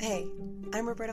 Hey, I'm Roberta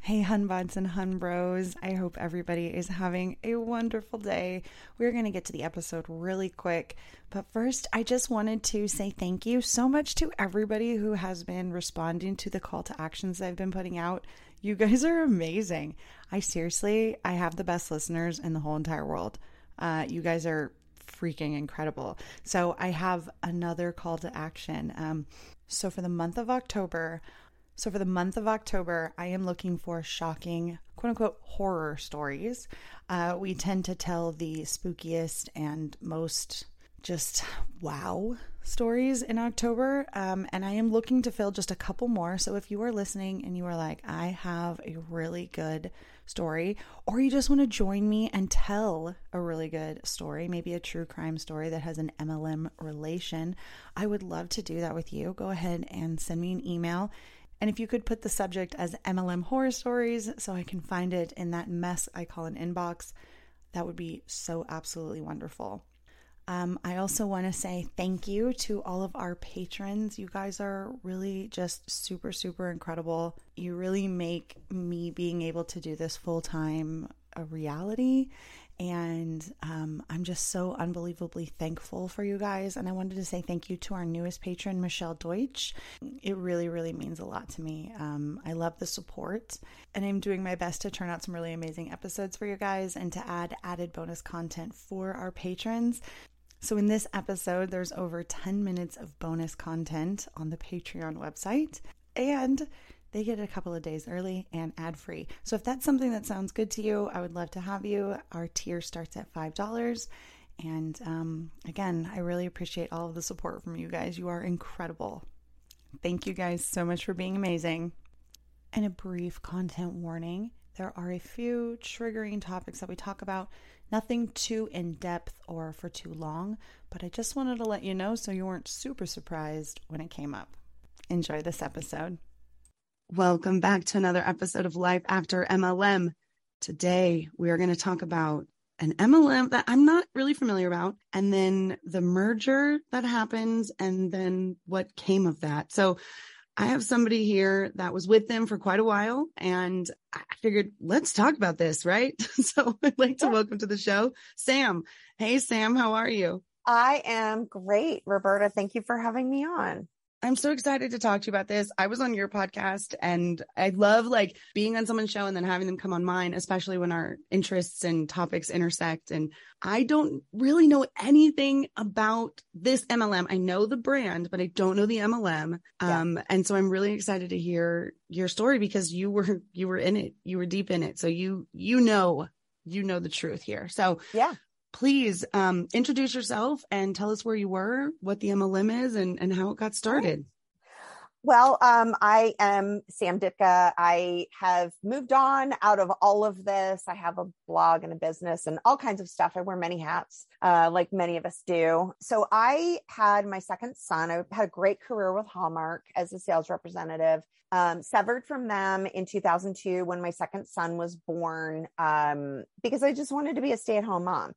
Hey, Hunbots and Hunbros. I hope everybody is having a wonderful day. We're going to get to the episode really quick. But first, I just wanted to say thank you so much to everybody who has been responding to the call to actions I've been putting out. You guys are amazing. I have the best listeners in the whole entire world. You guys are freaking incredible. So I have another call to action. So for the month of October, I am looking for shocking, quote unquote, horror stories. We tend to tell the spookiest and most just wow stories in October. And I am looking to fill just a couple more. So if you are listening and you are like, I have a really good story, or you just want to join me and tell a really good story, maybe a true crime story that has an MLM relation, I would love to do that with you. Go ahead and send me an email. And if you could put the subject as MLM horror stories so I can find it in that mess I call an inbox, that would be so absolutely wonderful. I also want to say thank you to all of our patrons. You guys are really just super, super incredible. You really make me being able to do this full time a reality. And I'm just so unbelievably thankful for you guys. And I wanted to say thank you to our newest patron, Michelle Deutsch. It really, really means a lot to me. I love the support, and I'm doing my best to turn out some really amazing episodes for you guys and to add added bonus content for our patrons. So in this episode, there's over 10 minutes of bonus content on the Patreon website, and they get it a couple of days early and ad-free. So if that's something that sounds good to you, I would love to have you. Our tier starts at $5. And again, I really appreciate all of the support from you guys. You are incredible. Thank you guys so much for being amazing. And a brief content warning. There are a few triggering topics that we talk about. Nothing too in-depth or for too long. But I just wanted to let you know so you weren't super surprised when it came up. Enjoy this episode. Welcome back to another episode of Life After MLM. Today, we are going to talk about an MLM that I'm not really familiar about, and then the merger that happens, and then what came of that. So I have somebody here that was with them for quite a while, and I figured, let's talk about this, right? So I'd like to welcome to the show, Sam. Hey, Sam, how are you? I am great, Roberta. Thank you for having me on. I'm so excited to talk to you about this. I was on your podcast, and I love like being on someone's show and then having them come on mine, especially when our interests and topics intersect. And I don't really know anything about this MLM. I know the brand, but I don't know the MLM. Yeah. And so I'm really excited to hear your story because you were in it, you were deep in it. So you know the truth here. So yeah. Please introduce yourself and tell us where you were, what the MLM is, and how it got started. Well, I am Sam Ditka. I have moved on out of all of this. I have a blog and a business and all kinds of stuff. I wear many hats, like many of us do. So I had my second son. I had a great career with Hallmark as a sales representative, severed from them in 2002 when my second son was born, because I just wanted to be a stay-at-home mom.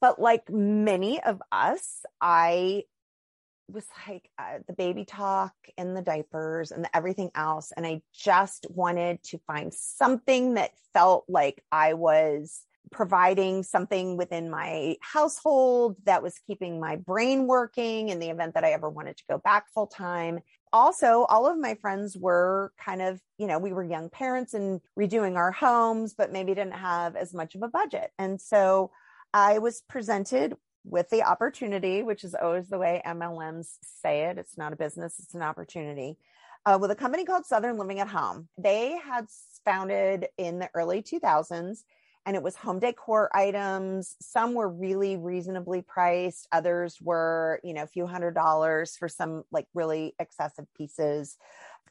But like many of us, I was like the baby talk and the diapers and the everything else. And I just wanted to find something that felt like I was providing something within my household that was keeping my brain working in the event that I ever wanted to go back full time. Also, all of my friends were kind of, you know, we were young parents and redoing our homes, but maybe didn't have as much of a budget. And so I was presented with the opportunity, which is always the way MLMs say it. It's not a business, it's an opportunity. With a company called Southern Living at Home. They had founded in the early 2000s, and it was home decor items. Some were really reasonably priced. Others were, you know, a few $100s for some like really excessive pieces.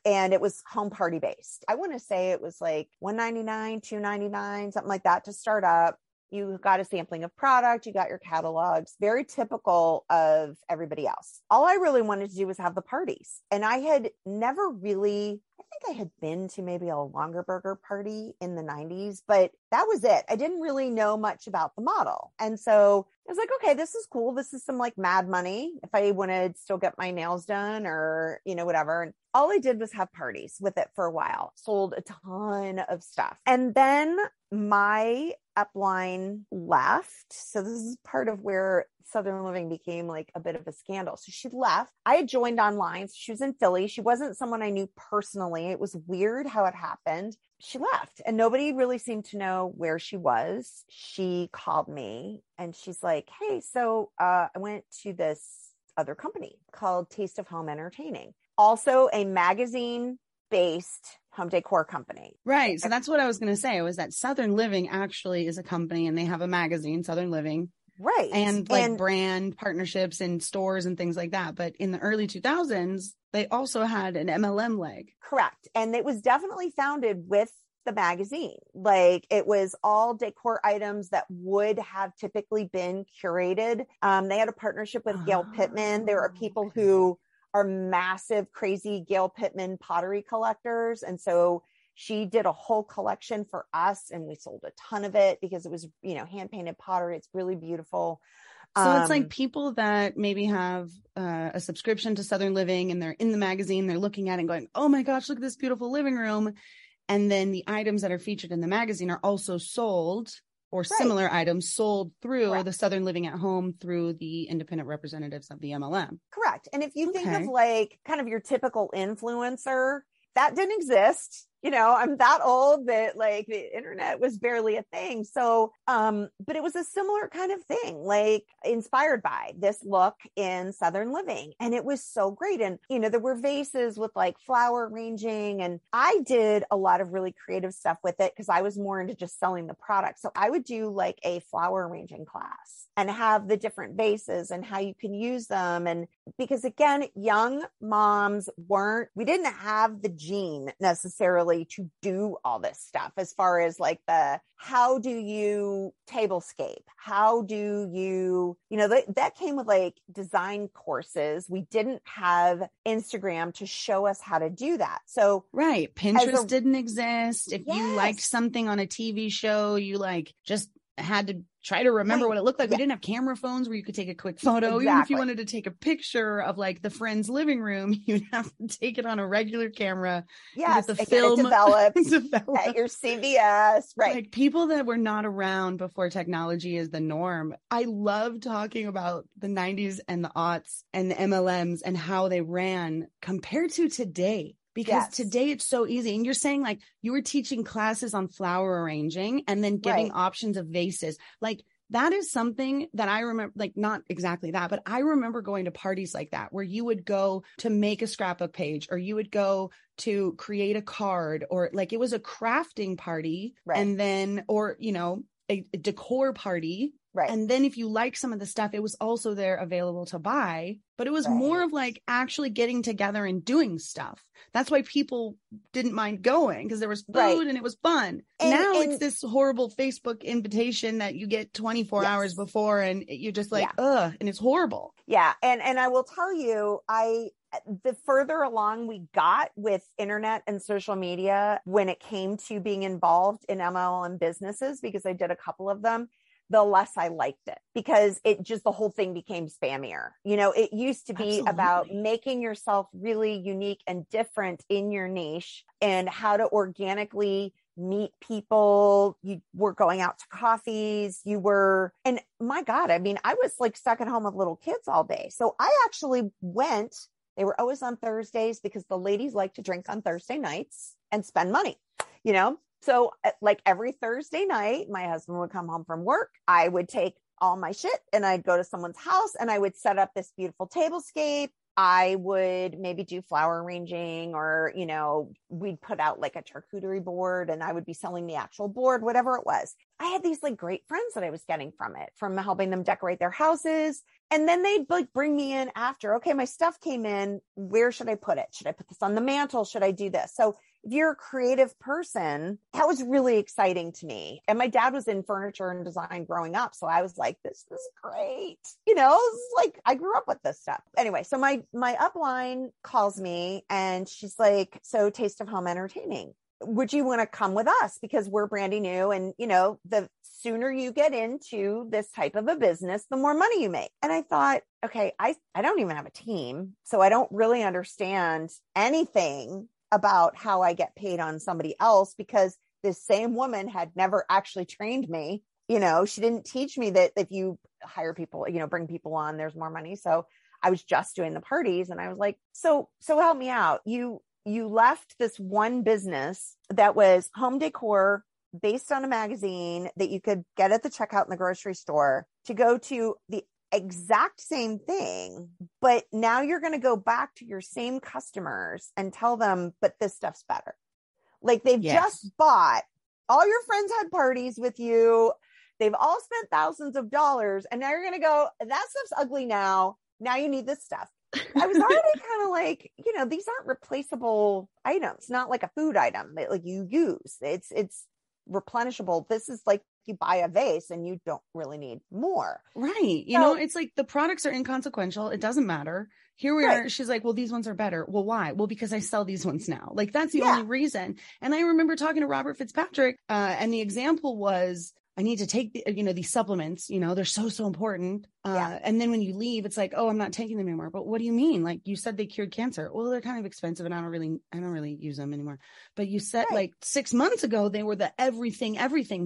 And it was home party based. I want to say it was like $199, $299, something like that to start up. You got a sampling of product, you got your catalogs, very typical of everybody else. All I really wanted to do was have the parties. And I had never really, I think I had been to maybe a Longaberger party in the 90s, but that was it. I didn't really know much about the model. And so I was like, okay, this is cool. This is some like mad money if I want to still get my nails done or, you know, whatever. And all I did was have parties with it for a while, sold a ton of stuff. And then my upline left. So this is part of where Southern Living became like a bit of a scandal. So she left. I had joined online. So she was in Philly. She wasn't someone I knew personally. It was weird how it happened. She left and nobody really seemed to know where she was. She called me and she's like, hey, so I went to this other company called Taste of Home Entertaining, also a magazine-based home decor company. Right. So that's what I was going to say, was that Southern Living actually is a company and they have a magazine, Southern Living. Right. And like brand partnerships and stores and things like that. But in the early 2000s, they also had an MLM leg. Correct. And it was definitely founded with the magazine. Like it was all decor items that would have typically been curated. They had a partnership with Gail Pittman. There are people who are massive, crazy Gail Pittman pottery collectors. And so she did a whole collection for us and we sold a ton of it because it was, you know, hand painted pottery. It's really beautiful. So it's like people that maybe have a subscription to Southern Living and they're in the magazine, they're looking at it and going, oh my gosh, look at this beautiful living room. And then the items that are featured in the magazine are also sold or right. Similar items sold through Correct. The Southern Living at Home through the independent representatives of the MLM. Correct. And if you think of like kind of your typical influencer, that didn't exist. You know, I'm that old that like the internet was barely a thing. So, but it was a similar kind of thing, like inspired by this look in Southern Living. And it was so great. And, you know, there were vases with like flower arranging. And I did a lot of really creative stuff with it because I was more into just selling the product. So I would do like a flower arranging class and have the different vases and how you can use them. And because again, young moms we didn't have the gene necessarily to do all this stuff as far as like the, how do you tablescape? How do you know, that came with like design courses. We didn't have Instagram to show us how to do that. So right. Pinterest didn't exist. If you liked something on a TV show, you like just had to try to remember what it looked like. We didn't have camera phones where you could take a quick photo. Even if you wanted to take a picture of like the friend's living room, you'd have to take it on a regular camera. Yes, and get the film developed at your CVS. Right. Like people that were not around before technology is the norm. I love talking about the 90s and the aughts and the MLMs and how they ran compared to today. Because today it's so easy. And you're saying like you were teaching classes on flower arranging and then giving options of vases. Like that is something that I remember, like not exactly that, but I remember going to parties like that where you would go to make a scrapbook page or you would go to create a card or like it was a crafting party and then, or, you know, a decor party. Right. And then if you like some of the stuff, it was also there available to buy, but it was more of like actually getting together and doing stuff. That's why people didn't mind going, because there was food and it was fun. And, now it's this horrible Facebook invitation that you get 24 hours before and you're just like, ugh, and it's horrible. Yeah. And I will tell you, the further along we got with internet and social media, when it came to being involved in MLM businesses, because I did a couple of them, the less I liked it, because it just, the whole thing became spammier. You know, it used to be about making yourself really unique and different in your niche and how to organically meet people. You were going out to coffees, and my God, I mean, I was like stuck at home with little kids all day. So I actually went, they were always on Thursdays because the ladies like to drink on Thursday nights and spend money, you know? So like every Thursday night, my husband would come home from work. I would take all my shit and I'd go to someone's house and I would set up this beautiful tablescape. I would maybe do flower arranging, or, you know, we'd put out like a charcuterie board and I would be selling the actual board, whatever it was. I had these like great friends that I was getting from it, from helping them decorate their houses. And then they'd like bring me in after, okay, my stuff came in. Where should I put it? Should I put this on the mantle? Should I do this? So if you're a creative person, that was really exciting to me. And my dad was in furniture and design growing up. So I was like, this is great. You know, like I grew up with this stuff. Anyway, so my upline calls me and she's like, so Taste of Home Entertaining, would you want to come with us? Because we're brandy new. And, you know, the sooner you get into this type of a business, the more money you make. And I thought, okay, I don't even have a team. So I don't really understand anything about how I get paid on somebody else, because this same woman had never actually trained me. You know, she didn't teach me that if you hire people, you know, bring people on, there's more money. So I was just doing the parties and I was like, so help me out. You left this one business that was home decor based on a magazine that you could get at the checkout in the grocery store to go to the exact same thing, but now you're going to go back to your same customers and tell them, but this stuff's better. Like they've just bought, all your friends had parties with you. They've all spent thousands of dollars. And now you're going to go, that stuff's ugly now. Now you need this stuff. I was already kind of like, you know, these aren't replaceable items, not like a food item that like you use. It's replenishable. This is like you buy a vase and you don't really need more. Right. You know, it's like the products are inconsequential. It doesn't matter. Here we are. She's like, well, these ones are better. Well, why? Well, because I sell these ones now. Like that's the only reason. And I remember talking to Robert Fitzpatrick and the example was, I need to take these supplements, you know, they're so important. And then when you leave, it's like, oh, I'm not taking them anymore. But what do you mean? Like you said, they cured cancer. Well, they're kind of expensive and I don't really use them anymore. But you said like 6 months ago, they were the everything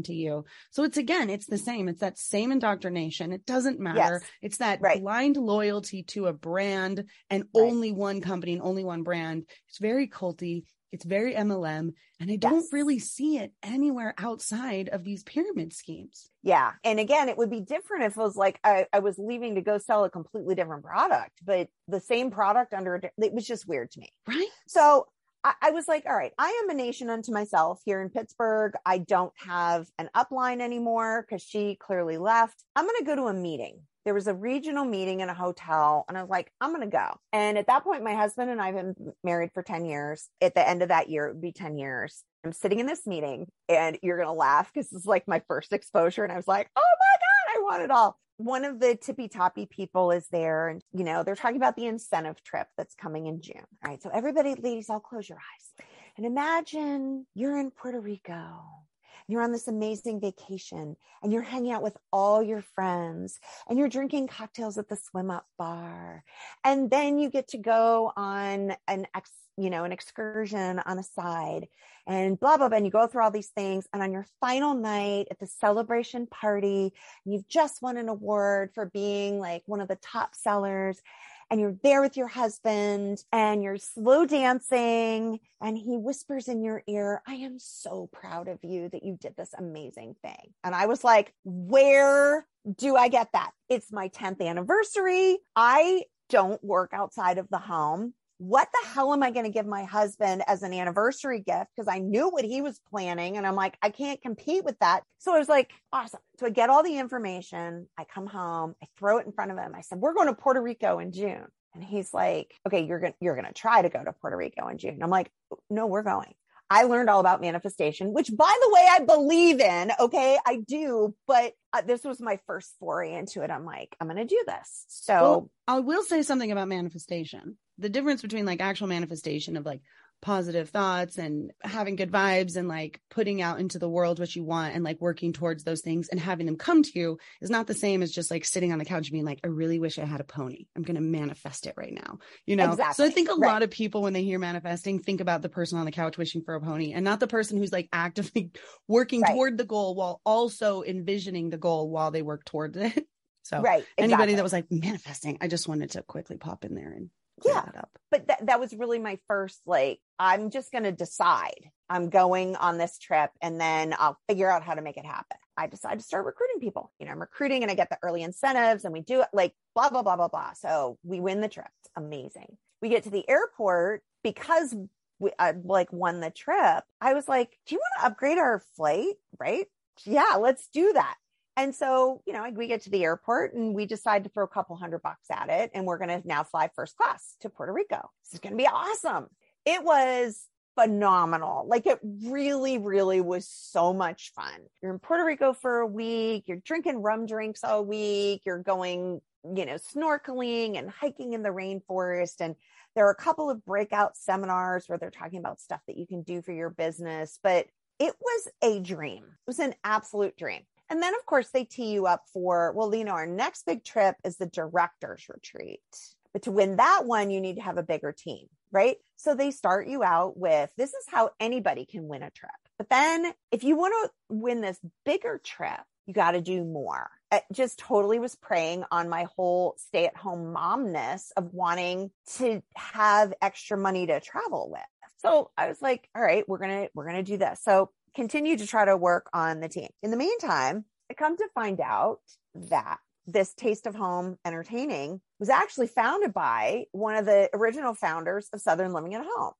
to you. So it's, again, it's the same. It's that same indoctrination. It doesn't matter. Yes. It's that blind loyalty to a brand and only one company and only one brand. It's very culty. It's very MLM, and I don't really see it anywhere outside of these pyramid schemes. Yeah. And again, it would be different if it was like, I was leaving to go sell a completely different product, but the same product it was just weird to me. Right. So I was like, all right, I am a nation unto myself here in Pittsburgh. I don't have an upline anymore because she clearly left. I'm going to go to a meeting. There was a regional meeting in a hotel and I was like, I'm going to go. And at that point, my husband and I have been married for 10 years. At the end of that year, it would be 10 years. I'm sitting in this meeting and you're going to laugh because this is like my first exposure. And I was like, oh my God, I want it all. One of the tippy toppy people is there and, you know, they're talking about the incentive trip that's coming in June. All right. So everybody, ladies, all close your eyes and imagine you're in Puerto Rico. You're on this amazing vacation and you're hanging out with all your friends and you're drinking cocktails at the swim up bar. And then you get to go on an excursion on a side and blah, blah, blah. And you go through all these things. And on your final night at the celebration party, you've just won an award for being like one of the top sellers. And you're there with your husband and you're slow dancing and he whispers in your ear, I am so proud of you that you did this amazing thing. And I was like, where do I get that? It's my 10th anniversary. I don't work outside of the home. what the hell am I going to give my husband as an anniversary gift? Because I knew what he was planning. And I'm like, I can't compete with that. So I was like, awesome. So I get all the information. I come home, I throw it in front of him. I said, we're going to Puerto Rico in June. And he's like, okay, you're going to try to go to Puerto Rico in June. I'm like, no, we're going. I learned all about manifestation, which by the way, I believe in. Okay. I do. But this was my first foray into it. I'm like, I'm going to do this. So well, I will say something about manifestation. The difference between like actual manifestation of like positive thoughts and having good vibes and like putting out into the world what you want and like working towards those things and having them come to you is not the same as just like sitting on the couch and being like, I really wish I had a pony. I'm going to manifest it right now. You know? Exactly. So I think a lot of people when they hear manifesting, think about the person on the couch wishing for a pony and not the person who's like actively working toward the goal while also envisioning the goal while they work towards it. So anybody that was like manifesting, I just wanted to quickly pop in there and but that was really my first, like, I'm just going to decide I'm going on this trip and then I'll figure out how to make it happen. I decide to start recruiting people, you know, I'm recruiting and I get the early incentives and we do it like blah, blah, blah, blah, blah. So we win the trip. It's amazing. We get to the airport because I like won the trip. I was like, do you want to upgrade our flight? Right? Yeah, let's do that. And so, you know, we get to the airport and we decide to throw a couple $100 at it. And we're going to now fly first class to Puerto Rico. This is going to be awesome. It was phenomenal. Like it really, really was so much fun. You're in Puerto Rico for a week. You're drinking rum drinks all week. You're going, you know, snorkeling and hiking in the rainforest. And there are a couple of breakout seminars where they're talking about stuff that you can do for your business. But it was a dream. It was an absolute dream. And then, of course, they tee you up for, well, you know, our next big trip is the director's retreat. But to win that one, you need to have a bigger team, right? So they start you out with, this is how anybody can win a trip. But then if you want to win this bigger trip, you got to do more. It just totally was preying on my whole stay-at-home momness of wanting to have extra money to travel with. So I was like, all right, we're going to do this. So continue to try to work on the team. In the meantime, I come to find out that this Taste of Home Entertaining was actually founded by one of the original founders of Southern Living at Home.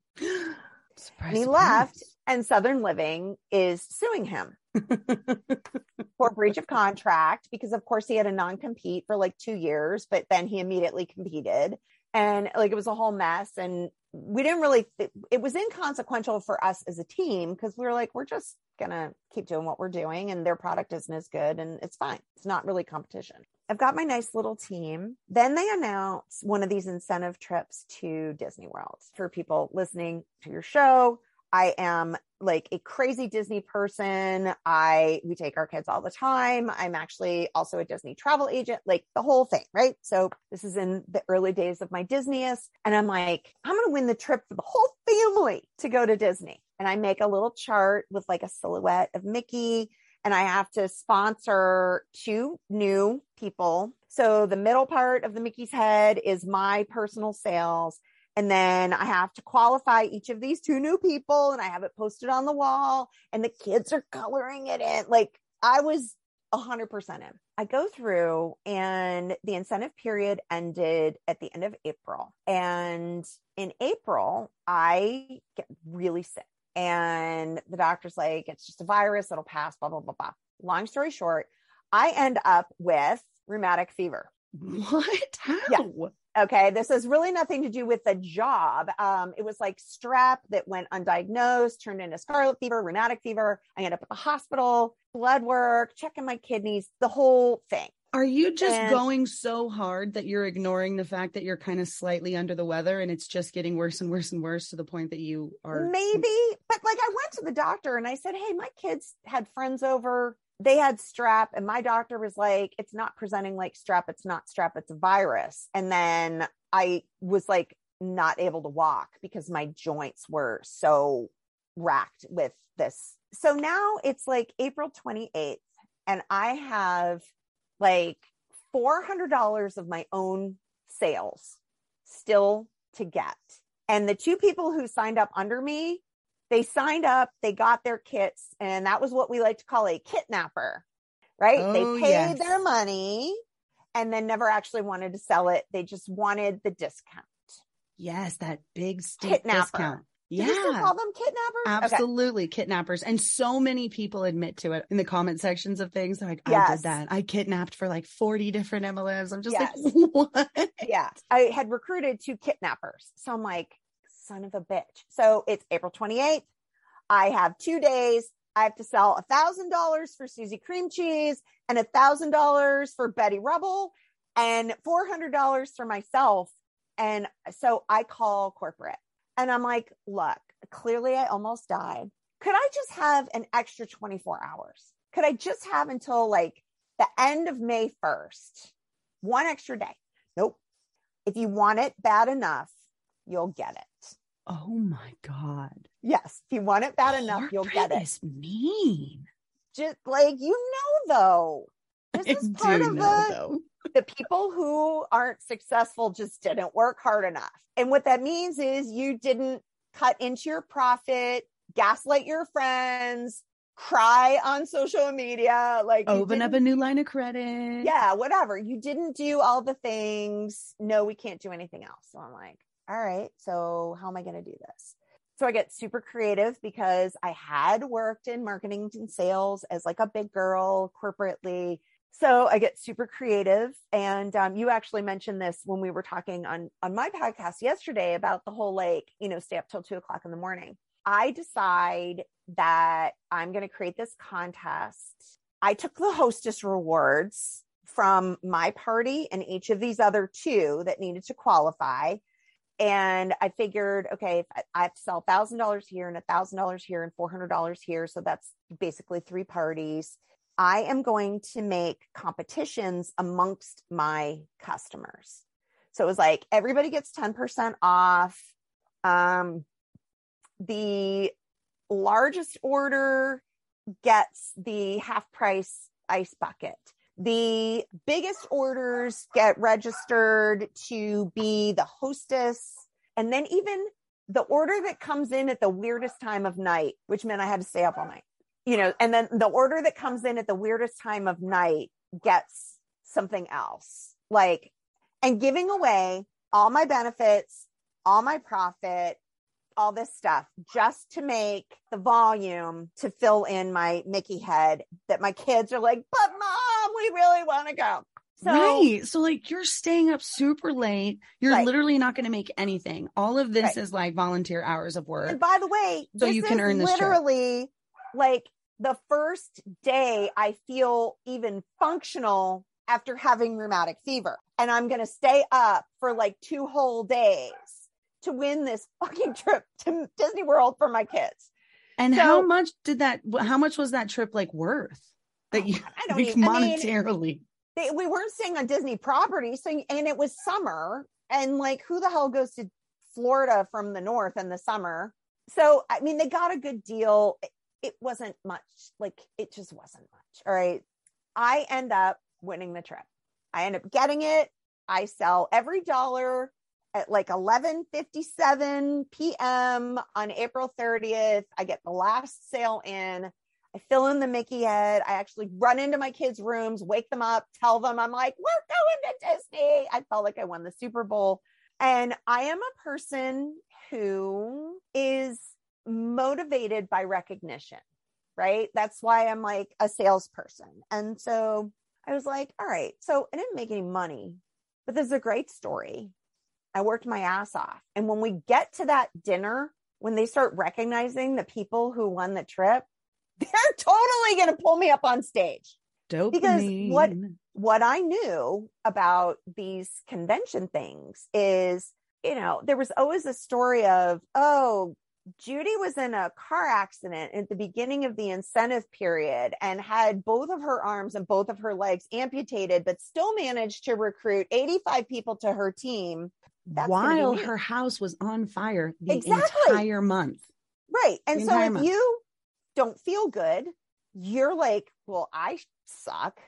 Surprise, and he left and Southern Living is suing him for breach of contract because of course he had a non-compete for like 2 years, but then he immediately competed. And like, it was a whole mess. And we didn't really, it was inconsequential for us as a team because we were like, we're just going to keep doing what we're doing and their product isn't as good and it's fine. It's not really competition. I've got my nice little team. Then they announce one of these incentive trips to Disney World. For people listening to your show, I am like a crazy Disney person. We take our kids all the time. I'm actually also a Disney travel agent, like the whole thing, right? So this is in the early days of my Disneyist. And I'm like, I'm going to win the trip for the whole family to go to Disney. And I make a little chart with like a silhouette of Mickey. And I have to sponsor 2 new people. So the middle part of the Mickey's head is my personal sales. And then I have to qualify each of these 2 new people and I have it posted on the wall and the kids are coloring it in. Like I was 100% in. I go through and the incentive period ended at the end of April. And in April, I get really sick and the doctor's like, it's just a virus. It'll pass, blah, blah, blah, blah. Long story short, I end up with rheumatic fever. What? How? Yeah. Okay. This has really nothing to do with the job. It was like strep that went undiagnosed, turned into scarlet fever, rheumatic fever. I ended up at the hospital, blood work, checking my kidneys, the whole thing. Are you just going so hard that you're ignoring the fact that you're kind of slightly under the weather and it's just getting worse and worse and worse to the point that you are? Maybe. But like I went to the doctor and I said, hey, my kids had friends over. They had strep and my doctor was like, it's not presenting like strep. It's not strep. It's a virus. And then I was like, not able to walk because my joints were so racked with this. So now it's like April 28th and I have like $400 of my own sales still to get. And the 2 people who signed up under me, they signed up, they got their kits, and that was what we like to call a kitnapper, right? Oh, they paid their money and then never actually wanted to sell it. They just wanted the discount. Yes, that big steep discount. Yeah. Do you still call them kidnappers? Absolutely. Okay. Kidnappers. And so many people admit to it in the comment sections of things. They're like, yes. I did that. I kidnapped for like 40 different MLMs. I'm just like, what? Yeah. I had recruited 2 kidnappers. So I'm like, son of a bitch. So it's April 28th. I have 2 days. I have to sell $1,000 for Susie Cream Cheese and $1,000 for Betty Rubble and $400 for myself. And so I call corporate. And I'm like, look, clearly I almost died. Could I just have an extra 24 hours? Could I just have until like the end of May 1st, one extra day? Nope. If you want it bad enough, you'll get it. Oh my God. Yes. If you want it bad enough, you'll get it. That is mean. Just like, you know, though, this is part of the people who aren't successful just didn't work hard enough. And what that means is you didn't cut into your profit, gaslight your friends, cry on social media, like open up a new line of credit. Yeah, whatever. You didn't do all the things. No, we can't do anything else. So I'm like, all right, so how am I going to do this? So I get super creative because I had worked in marketing and sales as like a big girl corporately. So I get super creative. And you actually mentioned this when we were talking on my podcast yesterday about the whole, like, you know, stay up till 2:00 in the morning. I decide that I'm going to create this contest. I took the hostess rewards from my party and each of these other 2 that needed to qualify. And I figured, okay, if I sell $1,000 here and $1,000 here and $400 here. So that's basically 3 parties. I am going to make competitions amongst my customers. So it was like, everybody gets 10% off. The largest order gets the half price ice bucket. The biggest orders get registered to be the hostess. And then even the order that comes in at the weirdest time of night, which meant I had to stay up all night. You know, and then the order that comes in at the weirdest time of night gets something else, like, and giving away all my benefits, all my profit, all this stuff just to make the volume to fill in my Mickey head that my kids are like, but Mom, we really want to go. So, right. So like you're staying up super late. You're literally not going to make anything. All of this is like volunteer hours of work. And by the way, so you can earn this literally. Like the first day I feel even functional after having rheumatic fever. And I'm going to stay up for like 2 whole days to win this fucking trip to Disney World for my kids. And so, how much was that trip like worth that you, I don't like, monetarily? I mean, we weren't staying on Disney property. So, and it was summer, and like, who the hell goes to Florida from the north in the summer? So, I mean, they got a good deal. It wasn't much, like it just wasn't much. All right. I end up winning the trip. I end up getting it. I sell every dollar at like 11:57 PM on April 30th. I get the last sale in. I fill in the Mickey head. I actually run into my kids' rooms, wake them up, tell them I'm like, we're going to Disney. I felt like I won the Super Bowl. And I am a person who is motivated by recognition, right? That's why I'm like a salesperson. And so I was like, all right, so I didn't make any money, but this is a great story. I worked my ass off. And when we get to that dinner, when they start recognizing the people who won the trip, they're totally going to pull me up on stage. Dopamine. Because what I knew about these convention things is, you know, there was always a story of, oh, Judy was in a car accident at the beginning of the incentive period and had both of her arms and both of her legs amputated, but still managed to recruit 85 people to her team. That's while her house was on fire the entire month. Right. And so if you don't feel good, you're like, well, I suck,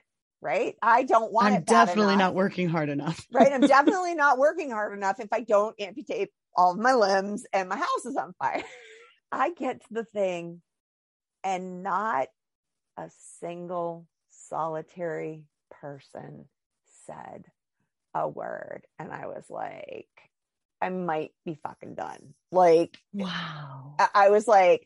right? I don't want it bad enough. I'm definitely not working hard enough. Right. I'm definitely not working hard enough if I don't amputate all of my limbs and my house is on fire. I get to the thing and not a single solitary person said a word. And I was like, I might be fucking done. Like, wow. I was like,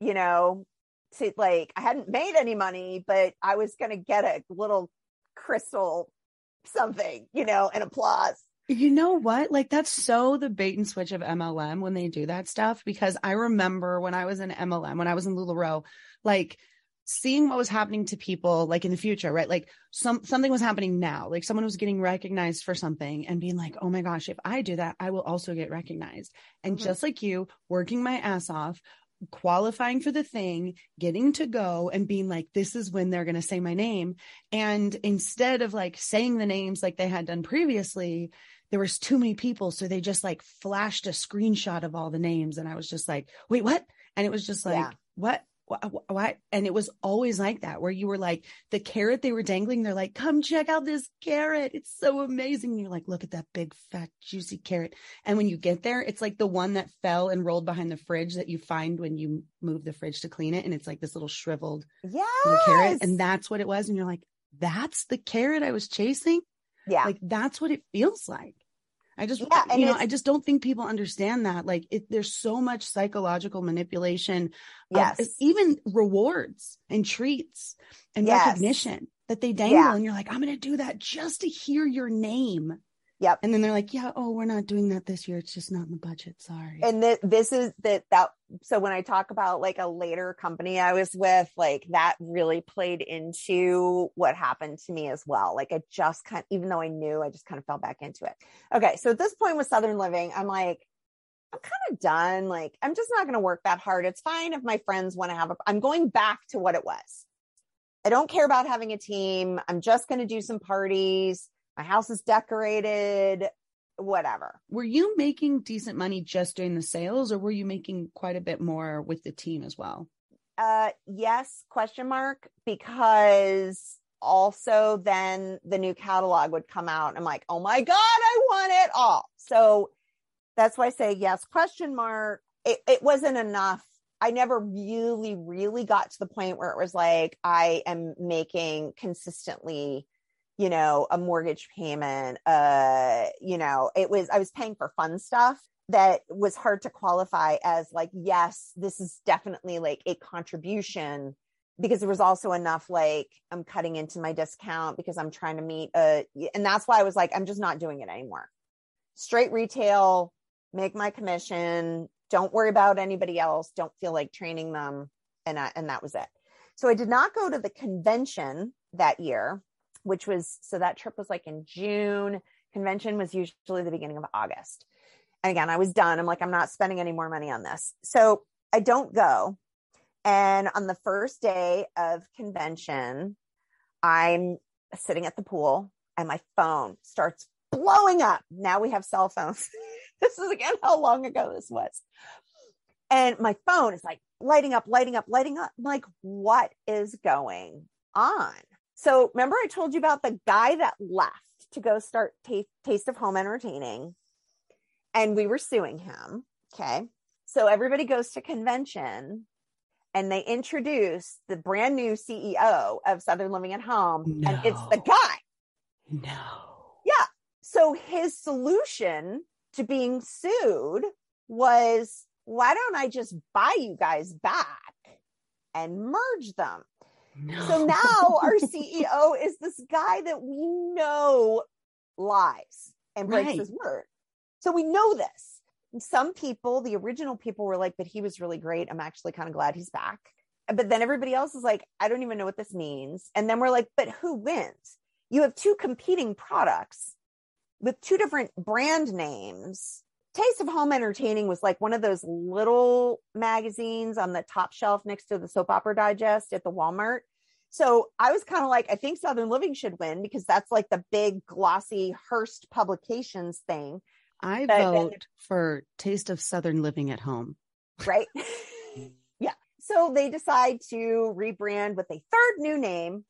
You know, to like, I hadn't made any money, but I was going to get a little crystal something, you know, and applause. You know what? Like, that's so the bait and switch of MLM when they do that stuff, because I remember when I was in MLM, when I was in LuLaRoe, like seeing what was happening to people like in the future, right? Like something was happening now, like someone was getting recognized for something and being like, oh my gosh, if I do that, I will also get recognized. And just like you, working my ass off, qualifying for the thing, getting to go and being like, this is when they're going to say my name. And instead of like saying the names like they had done previously, there was too many people. So they just like flashed a screenshot of all the names. And I was just like, wait, what? And it was just like, what? Why? And it was always like that, where you were like the carrot they were dangling. They're like, come check out this carrot. It's so amazing. And you're like, look at that big, fat, juicy carrot. And when you get there, it's like the one that fell and rolled behind the fridge that you find when you move the fridge to clean it. And it's like this little shriveled little carrot. And that's what it was. And you're like, that's the carrot I was chasing. Yeah. Like, that's what it feels like. I just, you know, I just don't think people understand that. Like, there's so much psychological manipulation, of even rewards and treats and recognition that they dangle. And you're like, I'm going to do that just to hear your name. Yep. And then they're like, yeah, oh, we're not doing that this year. It's just not in the budget. Sorry. And this is that. So when I talk about like a later company I was with, like that really played into what happened to me as well. Like I just kind of, even though I knew, I just kind of fell back into it. Okay. So at this point with Southern Living, I'm like, I'm kind of done. Like, I'm just not going to work that hard. It's fine if my friends want to I'm going back to what it was. I don't care about having a team. I'm just going to do some parties. My house is decorated, whatever. Were you making decent money just doing the sales, or were you making quite a bit more with the team as well? Yes, question mark, because also then the new catalog would come out. And I'm like, oh my God, I want it all. So that's why I say yes, question mark. It wasn't enough. I never really, really got to the point where it was like, I am making consistently, you know, a mortgage payment, you know, I was paying for fun stuff that was hard to qualify as like, yes, this is definitely like a contribution, because there was also enough, like I'm cutting into my discount because I'm trying to meet and that's why I was like, I'm just not doing it anymore. Straight retail, make my commission. Don't worry about anybody else. Don't feel like training them. And that was it. So I did not go to the convention that year, which was, so that trip was like in June. Convention was usually the beginning of August. And again, I was done. I'm like, I'm not spending any more money on this. So I don't go. And on the first day of convention, I'm sitting at the pool and my phone starts blowing up. Now we have cell phones. This is again, how long ago this was. And my phone is like lighting up. I'm like, what is going on? So remember I told you about the guy that left to go start Taste of Home Entertaining, and we were suing him. Okay. So everybody goes to convention and they introduce the brand new CEO of Southern Living at Home. No. And it's the guy. No. Yeah. So his solution to being sued was, why don't I just buy you guys back and merge them? No. So now our CEO is this guy that we know lies and breaks his word. So we know this. And some people, the original people, were like, but he was really great. I'm actually kind of glad he's back. But then everybody else is like, I don't even know what this means. And then we're like, but who wins? You have two competing products with two different brand names. Taste of Home Entertaining was like one of those little magazines on the top shelf next to the Soap Opera Digest at the Walmart. So I was kind of like, I think Southern Living should win because that's like the big glossy Hearst Publications thing. I vote for Taste of Southern Living at Home. Right. Yeah. So they decide to rebrand with a third new name,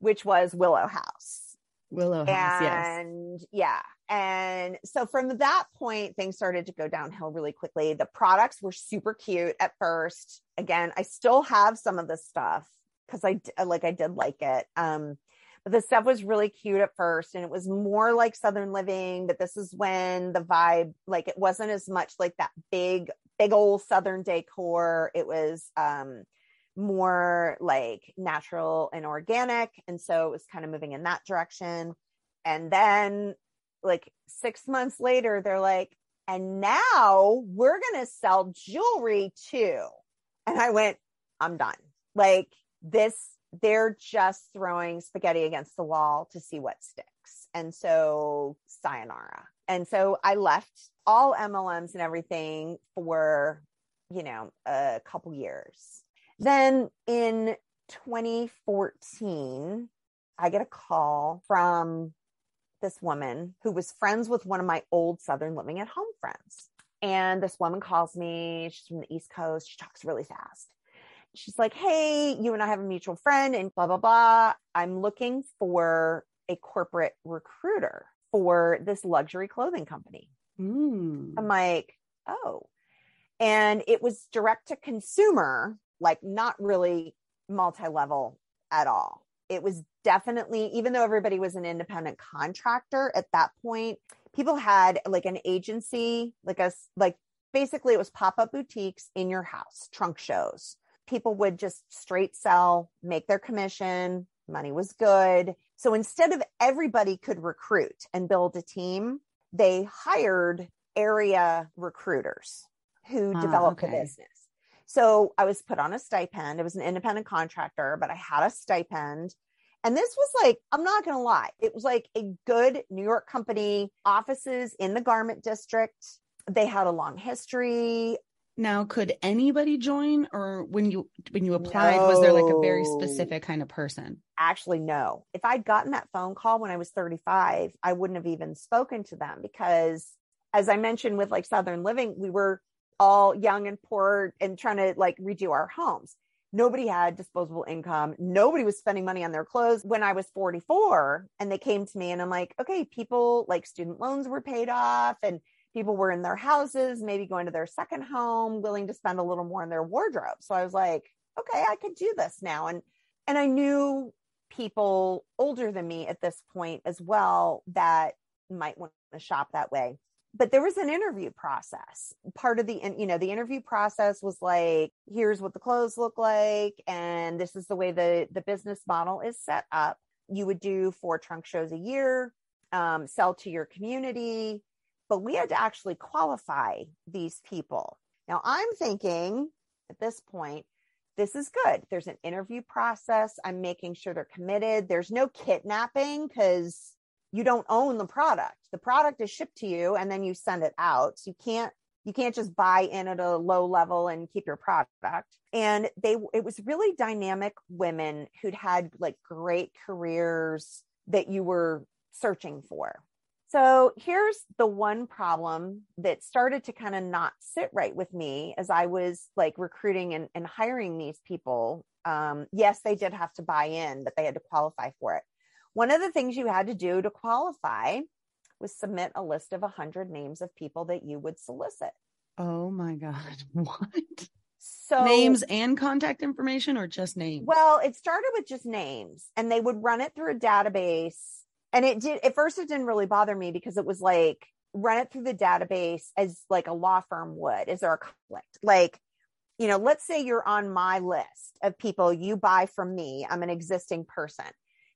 which was Willow House. Willow House, and, yes. Yeah. And so from that point, things started to go downhill really quickly. The products were super cute at first. Again, I still have some of this stuff because I did like it. But the stuff was really cute at first and it was more like Southern Living, but this is when the vibe, like it wasn't as much like that big old Southern decor. It was more like natural and organic. And so it was kind of moving in that direction. And then like 6 months later, they're like, and now we're going to sell jewelry too. And I went, I'm done. Like this, they're just throwing spaghetti against the wall to see what sticks. And so sayonara. And so I left all MLMs and everything for, a couple years. Then in 2014, I get a call from this woman who was friends with one of my old Southern Living at Home friends. And this woman calls me. She's from the East Coast. She talks really fast. She's like, hey, you and I have a mutual friend and blah, blah, blah. I'm looking for a corporate recruiter for this luxury clothing company. Mm. I'm like, oh. And it was direct to consumer, like not really multi-level at all. It was definitely, even though everybody was an independent contractor at that point, people had like an agency, basically it was pop-up boutiques in your house, trunk shows. People would just straight sell, make their commission. Money was good. So instead of everybody could recruit and build a team, they hired area recruiters who developed the business. So I was put on a stipend. It was an independent contractor, but I had a stipend. And this was like, I'm not going to lie. It was like a good New York company, offices in the garment district. They had a long history. Now, could anybody join, or when you applied, was there like a very specific kind of person? Actually, no. If I'd gotten that phone call when I was 35, I wouldn't have even spoken to them because, as I mentioned with like Southern Living, we were all young and poor and trying to like redo our homes. Nobody had disposable income. Nobody was spending money on their clothes. When I was 44 and they came to me and I'm like, okay, people like student loans were paid off and people were in their houses, maybe going to their second home, willing to spend a little more on their wardrobe. So I was like, okay, I could do this now. And I knew people older than me at this point as well that might want to shop that way. But there was an interview process. Part of the interview process was like, here's what the clothes look like. And this is the way the business model is set up. You would do 4 trunk shows a year, sell to your community. But we had to actually qualify these people. Now I'm thinking at this point, this is good. There's an interview process. I'm making sure they're committed. There's no kidnapping because you don't own the product. The product is shipped to you and then you send it out. So you can't, You can't just buy in at a low level and keep your product. And it was really dynamic women who'd had like great careers that you were searching for. So here's the one problem that started to kind of not sit right with me as I was like recruiting and hiring these people. Yes, they did have to buy in, but they had to qualify for it. One of the things you had to do to qualify was submit a list of 100 names of people that you would solicit. Oh my God. What? So names and contact information, or just names? Well, it started with just names, and they would run it through a database. And it did, at first it didn't really bother me because it was like, run it through the database as like a law firm would. Is there a conflict? Like, you know, let's say you're on my list of people you buy from me. I'm an existing person.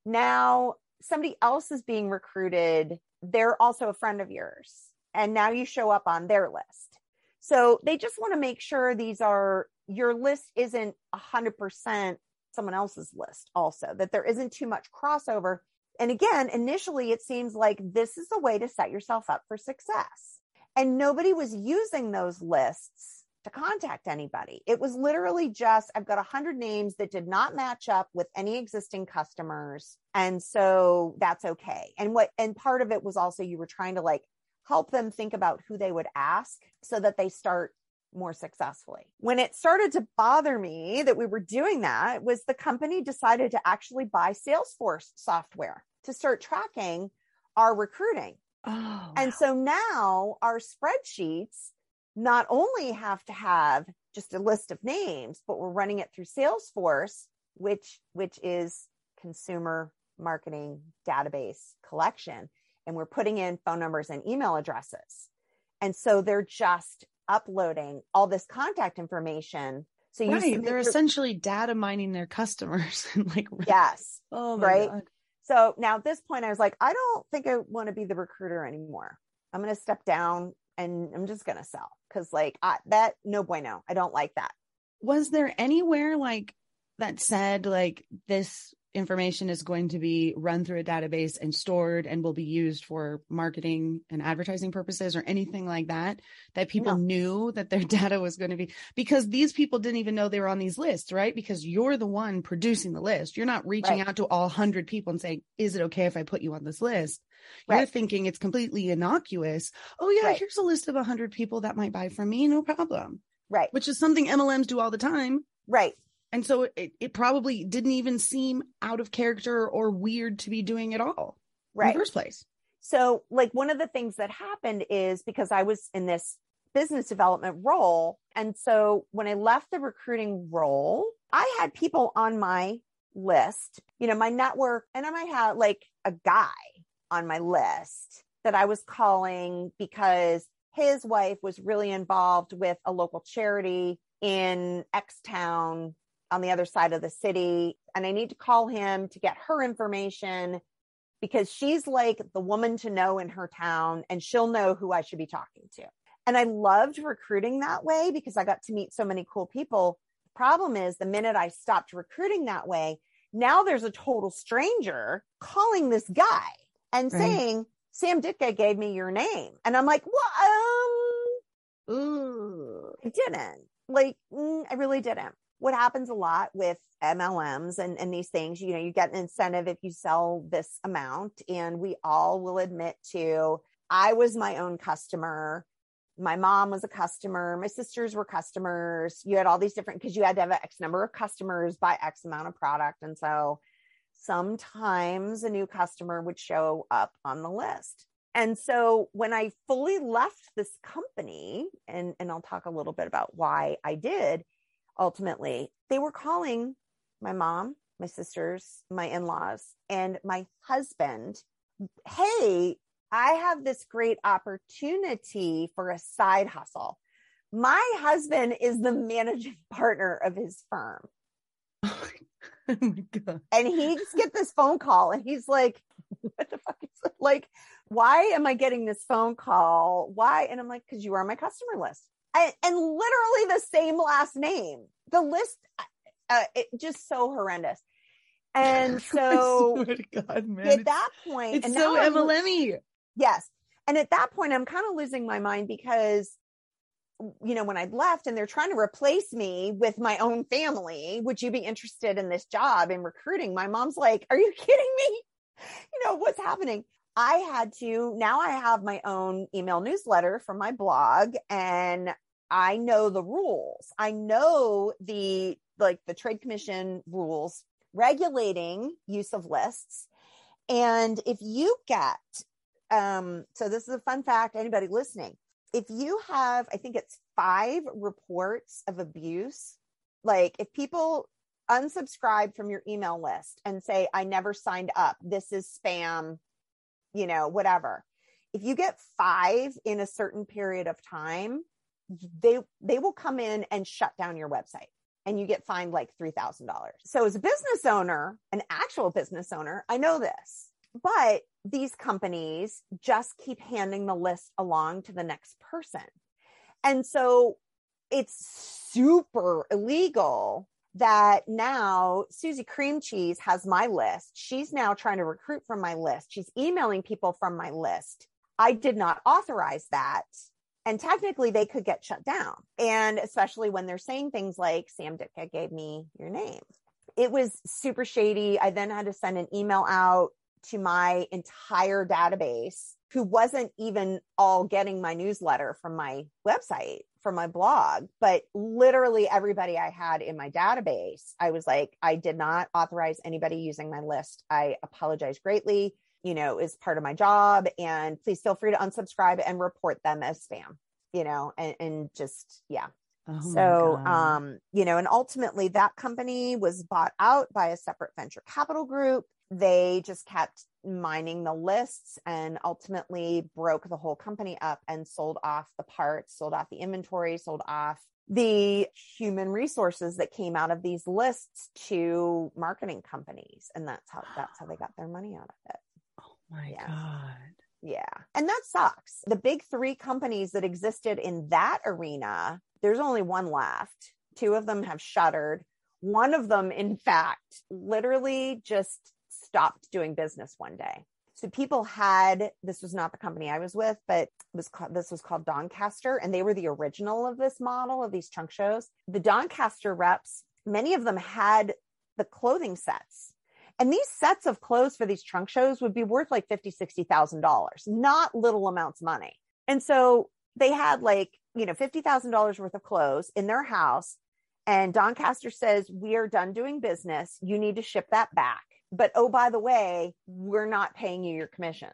Now somebody else is being recruited. They're also a friend of yours. And now you show up on their list. So they just want to make sure your list isn't 100% someone else's list also, that there isn't too much crossover. And again, initially, it seems like this is a way to set yourself up for success. And nobody was using those lists to contact anybody. It was literally just, I've got 100 names that did not match up with any existing customers. And so that's okay. And part of it was also, you were trying to like help them think about who they would ask so that they start more successfully. When it started to bother me that we were doing that, was the company decided to actually buy Salesforce software to start tracking our recruiting. Oh, and wow. So now our spreadsheets not only have to have just a list of names, but we're running it through Salesforce, which is consumer marketing database collection. And we're putting in phone numbers and email addresses. And so they're just uploading all this contact information. So they're essentially data mining their customers. And like, yes. Oh my right. God. So now at this point, I was like, I don't think I want to be the recruiter anymore. I'm going to step down and I'm just going to sell. Cause like that, no bueno, I don't like that. Was there anywhere like that said, like, this information is going to be run through a database and stored and will be used for marketing and advertising purposes, or anything like that, that people No. knew that their data was going to be, because these people didn't even know they were on these lists, right? Because you're the one producing the list. You're not reaching Right. out to all 100 people and saying, is it okay if I put you on this list? Right. You're thinking it's completely innocuous. Oh yeah, Right. here's a list of 100 people that might buy from me. No problem. Right. Which is something MLMs do all the time. Right. And so it probably didn't even seem out of character or weird to be doing it all right. in the first place. So like, one of the things that happened is, because I was in this business development role, and so when I left the recruiting role, I had people on my list, you know, my network, and I might have like a guy on my list that I was calling because his wife was really involved with a local charity in X town on the other side of the city. And I need to call him to get her information because she's like the woman to know in her town, and she'll know who I should be talking to. And I loved recruiting that way because I got to meet so many cool people. The problem is, the minute I stopped recruiting that way, now there's a total stranger calling this guy and right. saying, Sam Ditka gave me your name. And I'm like, well, I didn't. Like, I really didn't. What happens a lot with MLMs and these things, you know, you get an incentive if you sell this amount. And we all will admit to, I was my own customer. My mom was a customer. My sisters were customers. You had all these different, because you had to have X number of customers, buy X amount of product. And so sometimes a new customer would show up on the list. And so when I fully left this company, and I'll talk a little bit about why I did, ultimately, they were calling my mom, my sisters, my in-laws, and my husband. Hey, I have this great opportunity for a side hustle. My husband is the managing partner of his firm. Oh my God. And he just gets this phone call and he's like, what the fuck is it? Like, why am I getting this phone call? Why? And I'm like, because you are on my customer list. And literally the same last name, the list, it just so horrendous. And so I swear to God, man, at that point, it's so MLM-y. Yes. And at that point, I'm kind of losing my mind because you know, when I'd left and they're trying to replace me with my own family, would you be interested in this job and recruiting? My mom's like, are you kidding me? You know, what's happening? I had to, now I have my own email newsletter from my blog and I know the rules. I know the, like the Trade Commission rules regulating use of lists. And if you get, so this is a fun fact, anybody listening, if you have, I think it's 5 reports of abuse, like if people unsubscribe from your email list and say, I never signed up, this is spam, you know, whatever. If you get 5 in a certain period of time, they will come in and shut down your website and you get fined like $3,000. So as a business owner, an actual business owner, I know this, but these companies just keep handing the list along to the next person. And so it's super illegal that now Susie Cream Cheese has my list. She's now trying to recruit from my list. She's emailing people from my list. I did not authorize that. And technically they could get shut down. And especially when they're saying things like, Sam Ditka gave me your name. It was super shady. I then had to send an email out to my entire database who wasn't even all getting my newsletter from my website, from my blog, but literally everybody I had in my database. I was like, I did not authorize anybody using my list. I apologize greatly. You know, is part of my job, and please feel free to unsubscribe and report them as spam, you know, and just, yeah. Oh so, you know, and ultimately that company was bought out by a separate venture capital group. They just kept mining the lists and ultimately broke the whole company up and sold off the parts, sold off the inventory, sold off the human resources that came out of these lists to marketing companies. And that's how they got their money out of it. My God. Yeah. And that sucks. The big 3 companies that existed in that arena, there's only one left. 2 of them have shuttered. One of them, in fact, literally just stopped doing business one day. So people had, this was not the company I was with, but this was called Doncaster. And they were the original of this model of these trunk shows. The Doncaster reps, many of them had the clothing sets. And these sets of clothes for these trunk shows would be worth like $50,000, $60,000, not little amounts of money. And so they had like, you know, $50,000 worth of clothes in their house. And Doncaster says, we are done doing business. You need to ship that back. But oh, by the way, we're not paying you your commissions.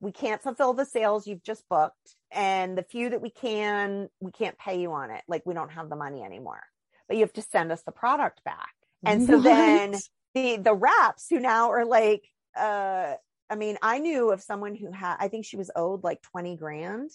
We can't fulfill the sales you've just booked. And the few that we can, we can't pay you on it. Like we don't have the money anymore, but you have to send us the product back. And so then the reps who now are like, I mean, I knew of someone who had, I think she was owed like 20 grand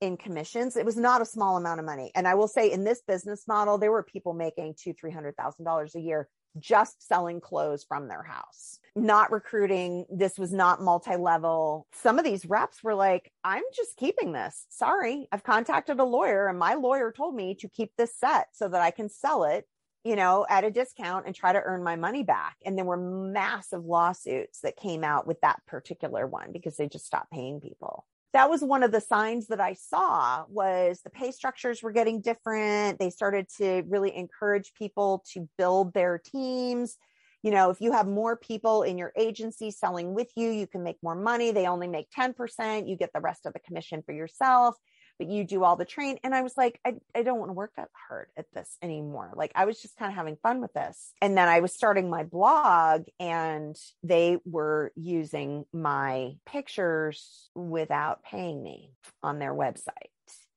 in commissions. It was not a small amount of money. And I will say in this business model, there were people making $200,000 to $300,000 a year, just selling clothes from their house, not recruiting. This was not multi-level. Some of these reps were like, I'm just keeping this. Sorry. I've contacted a lawyer and my lawyer told me to keep this set so that I can sell it, you know, at a discount and try to earn my money back. And there were massive lawsuits that came out with that particular one because they just stopped paying people. That was one of the signs that I saw was the pay structures were getting different. They started to really encourage people to build their teams. You know, if you have more people in your agency selling with you, you can make more money. They only make 10%. You get the rest of the commission for yourself, but you do all the train. And I was like, I don't want to work that hard at this anymore. Like I was just kind of having fun with this. And then I was starting my blog and they were using my pictures without paying me on their website.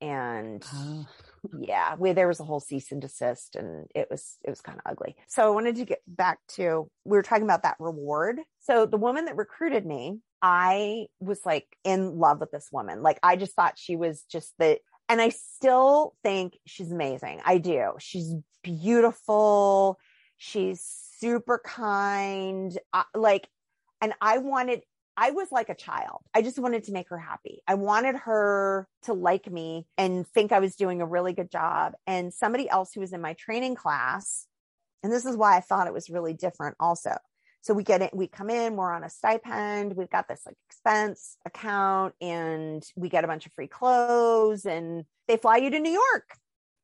And yeah, there was a whole cease and desist and it was kind of ugly. So I wanted to get back to, we were talking about that reward. So the woman that recruited me, I was like in love with this woman. Like I just thought she was just the, and I still think she's amazing. I do. She's beautiful. She's super kind. I was like a child. I just wanted to make her happy. I wanted her to like me and think I was doing a really good job. And somebody else who was in my training class, and this is why I thought it was really different also. So we get it, we come in, we're on a stipend, we've got this like expense account, and we get a bunch of free clothes, and they fly you to New York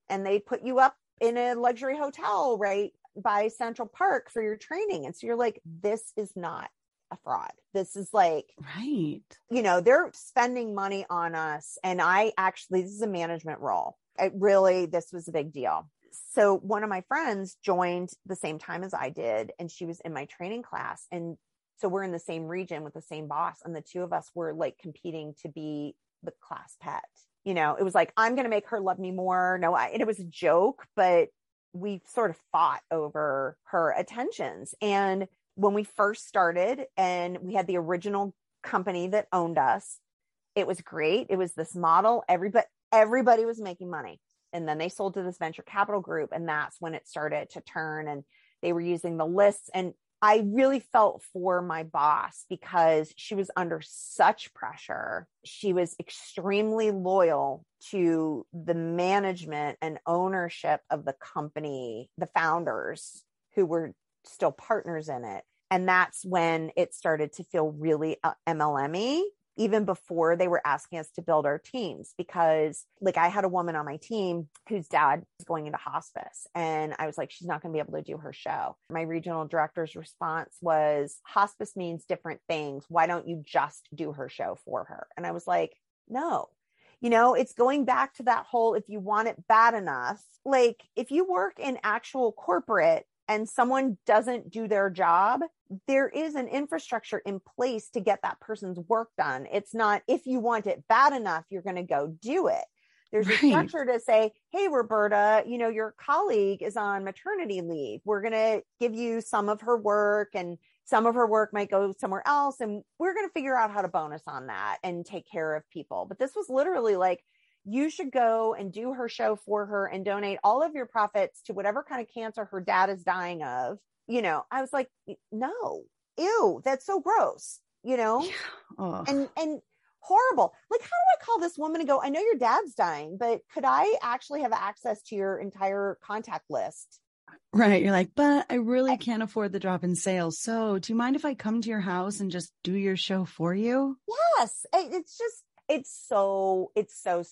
and they put you up in a luxury hotel right by Central Park for your training. And so you're like, this is not a fraud. This is like, right. You know, they're spending money on us. And I actually, this is a management role. It really, this was a big deal. So one of my friends joined the same time as I did, and she was in my training class. And so we're in the same region with the same boss. And the two of us were like competing to be the class pet. You know, it was like, I'm going to make her love me more. No, and it was a joke, but we sort of fought over her attentions. And when we first started and we had the original company that owned us, it was great. It was this model. Everybody was making money. And then they sold to this venture capital group. And that's when it started to turn, and they were using the lists. And I really felt for my boss because she was under such pressure. She was extremely loyal to the management and ownership of the company, the founders who were still partners in it. And that's when it started to feel really MLM-y, even before they were asking us to build our teams, because like I had a woman on my team whose dad was going into hospice, and I was like, she's not going to be able to do her show. My regional director's response was, hospice means different things. Why don't you just do her show for her? And I was like, no, you know, it's going back to that whole, if you want it bad enough, like if you work in actual corporate and someone doesn't do their job, there is an infrastructure in place to get that person's work done. It's not, if you want it bad enough, you're going to go do it. There's a structure to say, hey, Roberta, you know, your colleague is on maternity leave. We're going to give you some of her work, and some of her work might go somewhere else. And we're going to figure out how to bonus on that and take care of people. But this was literally like, you should go and do her show for her and donate all of your profits to whatever kind of cancer her dad is dying of. You know, I was like, no, ew, that's so gross, you know, yeah. and horrible. Like, how do I call this woman and go, I know your dad's dying, but could I actually have access to your entire contact list? Right. You're like, but I really can't afford the drop in sales. So do you mind if I come to your house and just do your show for you? Yes. It's just, it's so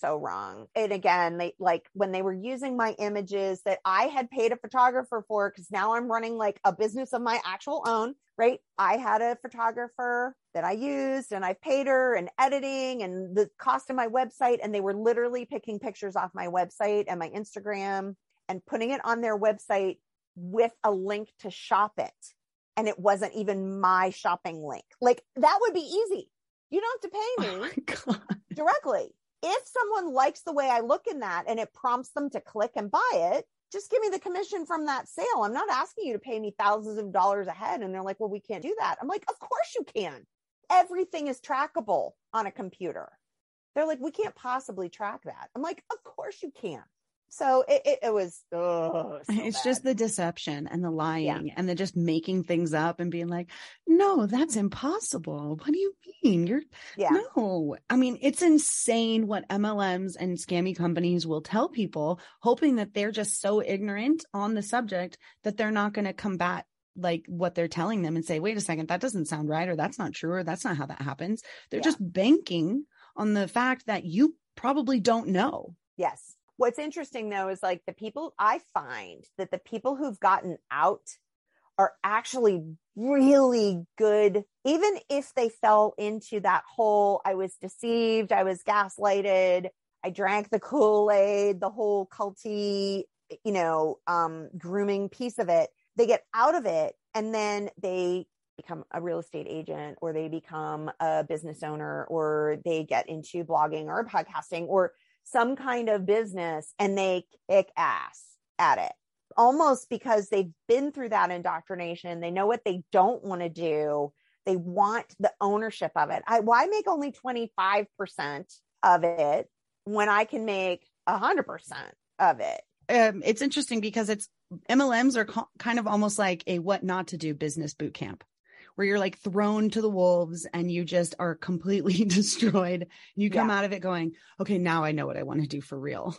wrong. And again, they like when they were using my images that I had paid a photographer for, because now I'm running like a business of my actual own, right? I had a photographer that I used, and I paid her, and editing, and the cost of my website. And they were literally picking pictures off my website and my Instagram and putting it on their website with a link to shop it. And it wasn't even my shopping link. Like that would be easy. You don't have to pay me directly. If someone likes the way I look in that and it prompts them to click and buy it, just give me the commission from that sale. I'm not asking you to pay me thousands of dollars ahead. And they're like, well, we can't do that. I'm like, of course you can. Everything is trackable on a computer. They're like, we can't possibly track that. I'm like, of course you can. So it was, so it's bad. Just the deception and the lying and the just making things up and being like, no, that's impossible. What do you mean? No, I mean, it's insane what MLMs and scammy companies will tell people, hoping that they're just so ignorant on the subject that they're not going to combat like what they're telling them and say, wait a second, that doesn't sound right. Or that's not true. Or that's not how that happens. They're just banking on the fact that you probably don't know. Yes. What's interesting though, is like the people who've gotten out are actually really good. Even if they fell into that whole, I was deceived, I was gaslighted, I drank the Kool-Aid, the whole culty, you know, grooming piece of it, they get out of it. And then they become a real estate agent, or they become a business owner, or they get into blogging or podcasting or some kind of business, and they kick ass at it, almost because they've been through that indoctrination. They know what they don't want to do. They want the ownership of it. Why make only 25% of it when I can make 100% of it? It's interesting because MLMs are kind of almost like a what not to do business boot camp, where you're like thrown to the wolves and you just are completely destroyed. You come out of it going, okay, now I know what I want to do for real.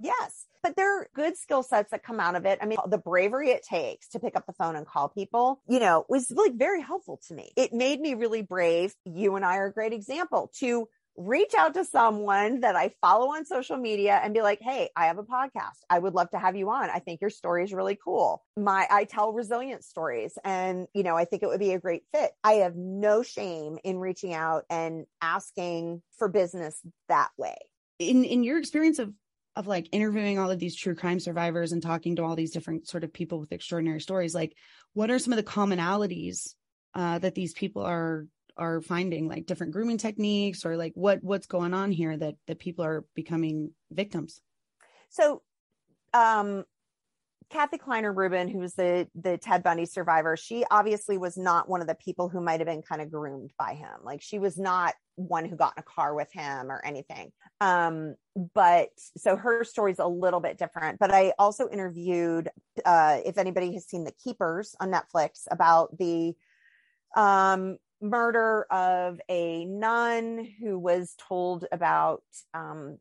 Yes, but there are good skill sets that come out of it. I mean, the bravery it takes to pick up the phone and call people, you know, was like very helpful to me. It made me really brave. You and I are a great example to reach out to someone that I follow on social media and be like, hey, I have a podcast. I would love to have you on. I think your story is really cool. I tell resilience stories and, you know, I think it would be a great fit. I have no shame in reaching out and asking for business that way. In your experience of like interviewing all of these true crime survivors and talking to all these different sort of people with extraordinary stories, like what are some of the commonalities that these people are finding, like different grooming techniques or like what's going on here that people are becoming victims? So, Kathy Kleiner Rubin, who was the Ted Bundy survivor, she obviously was not one of the people who might've been kind of groomed by him. Like she was not one who got in a car with him or anything. But so her story's a little bit different, but I also interviewed, if anybody has seen The Keepers on Netflix, about the, murder of a nun who was told about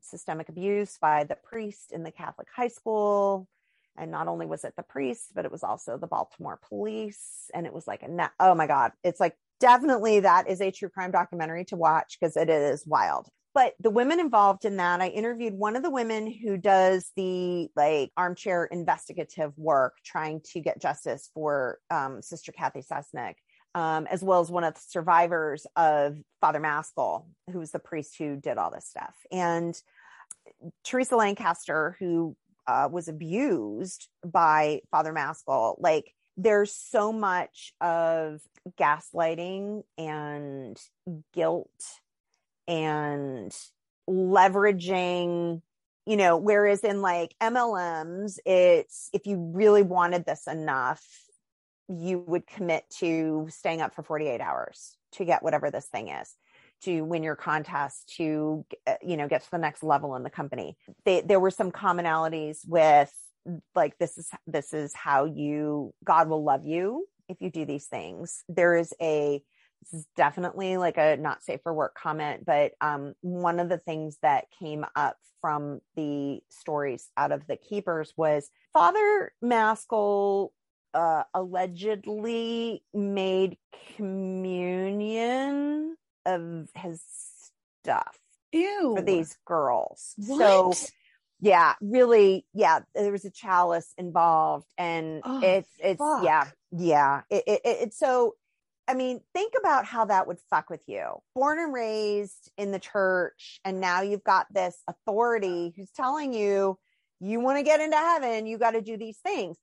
systemic abuse by the priest in the Catholic high school. And not only was it the priest, but it was also the Baltimore police. And it was like, oh my God, it's like, definitely that is a true crime documentary to watch because it is wild. But the women involved in that, I interviewed one of the women who does the like armchair investigative work, trying to get justice for Sister Kathy Sesnick. As well as one of the survivors of Father Maskell, who was the priest who did all this stuff. And Teresa Lancaster, who was abused by Father Maskell. Like there's so much of gaslighting and guilt and leveraging, you know, whereas in like MLMs, it's if you really wanted this enough, you would commit to staying up for 48 hours to get whatever this thing is, to win your contest, to, you know, get to the next level in the company. There were some commonalities with like, this is how God will love you if you do these things. This is definitely like a not safe for work comment, but one of the things that came up from the stories out of The Keepers was Father Maskell allegedly made communion of his stuff. Ew. For these girls. What? So yeah, really. Yeah. There was a chalice involved and it's fuck. Yeah. It's so, I mean, think about how that would fuck with you. Born and raised in the church. And now you've got this authority who's telling you, you want to get into heaven, you got to do these things.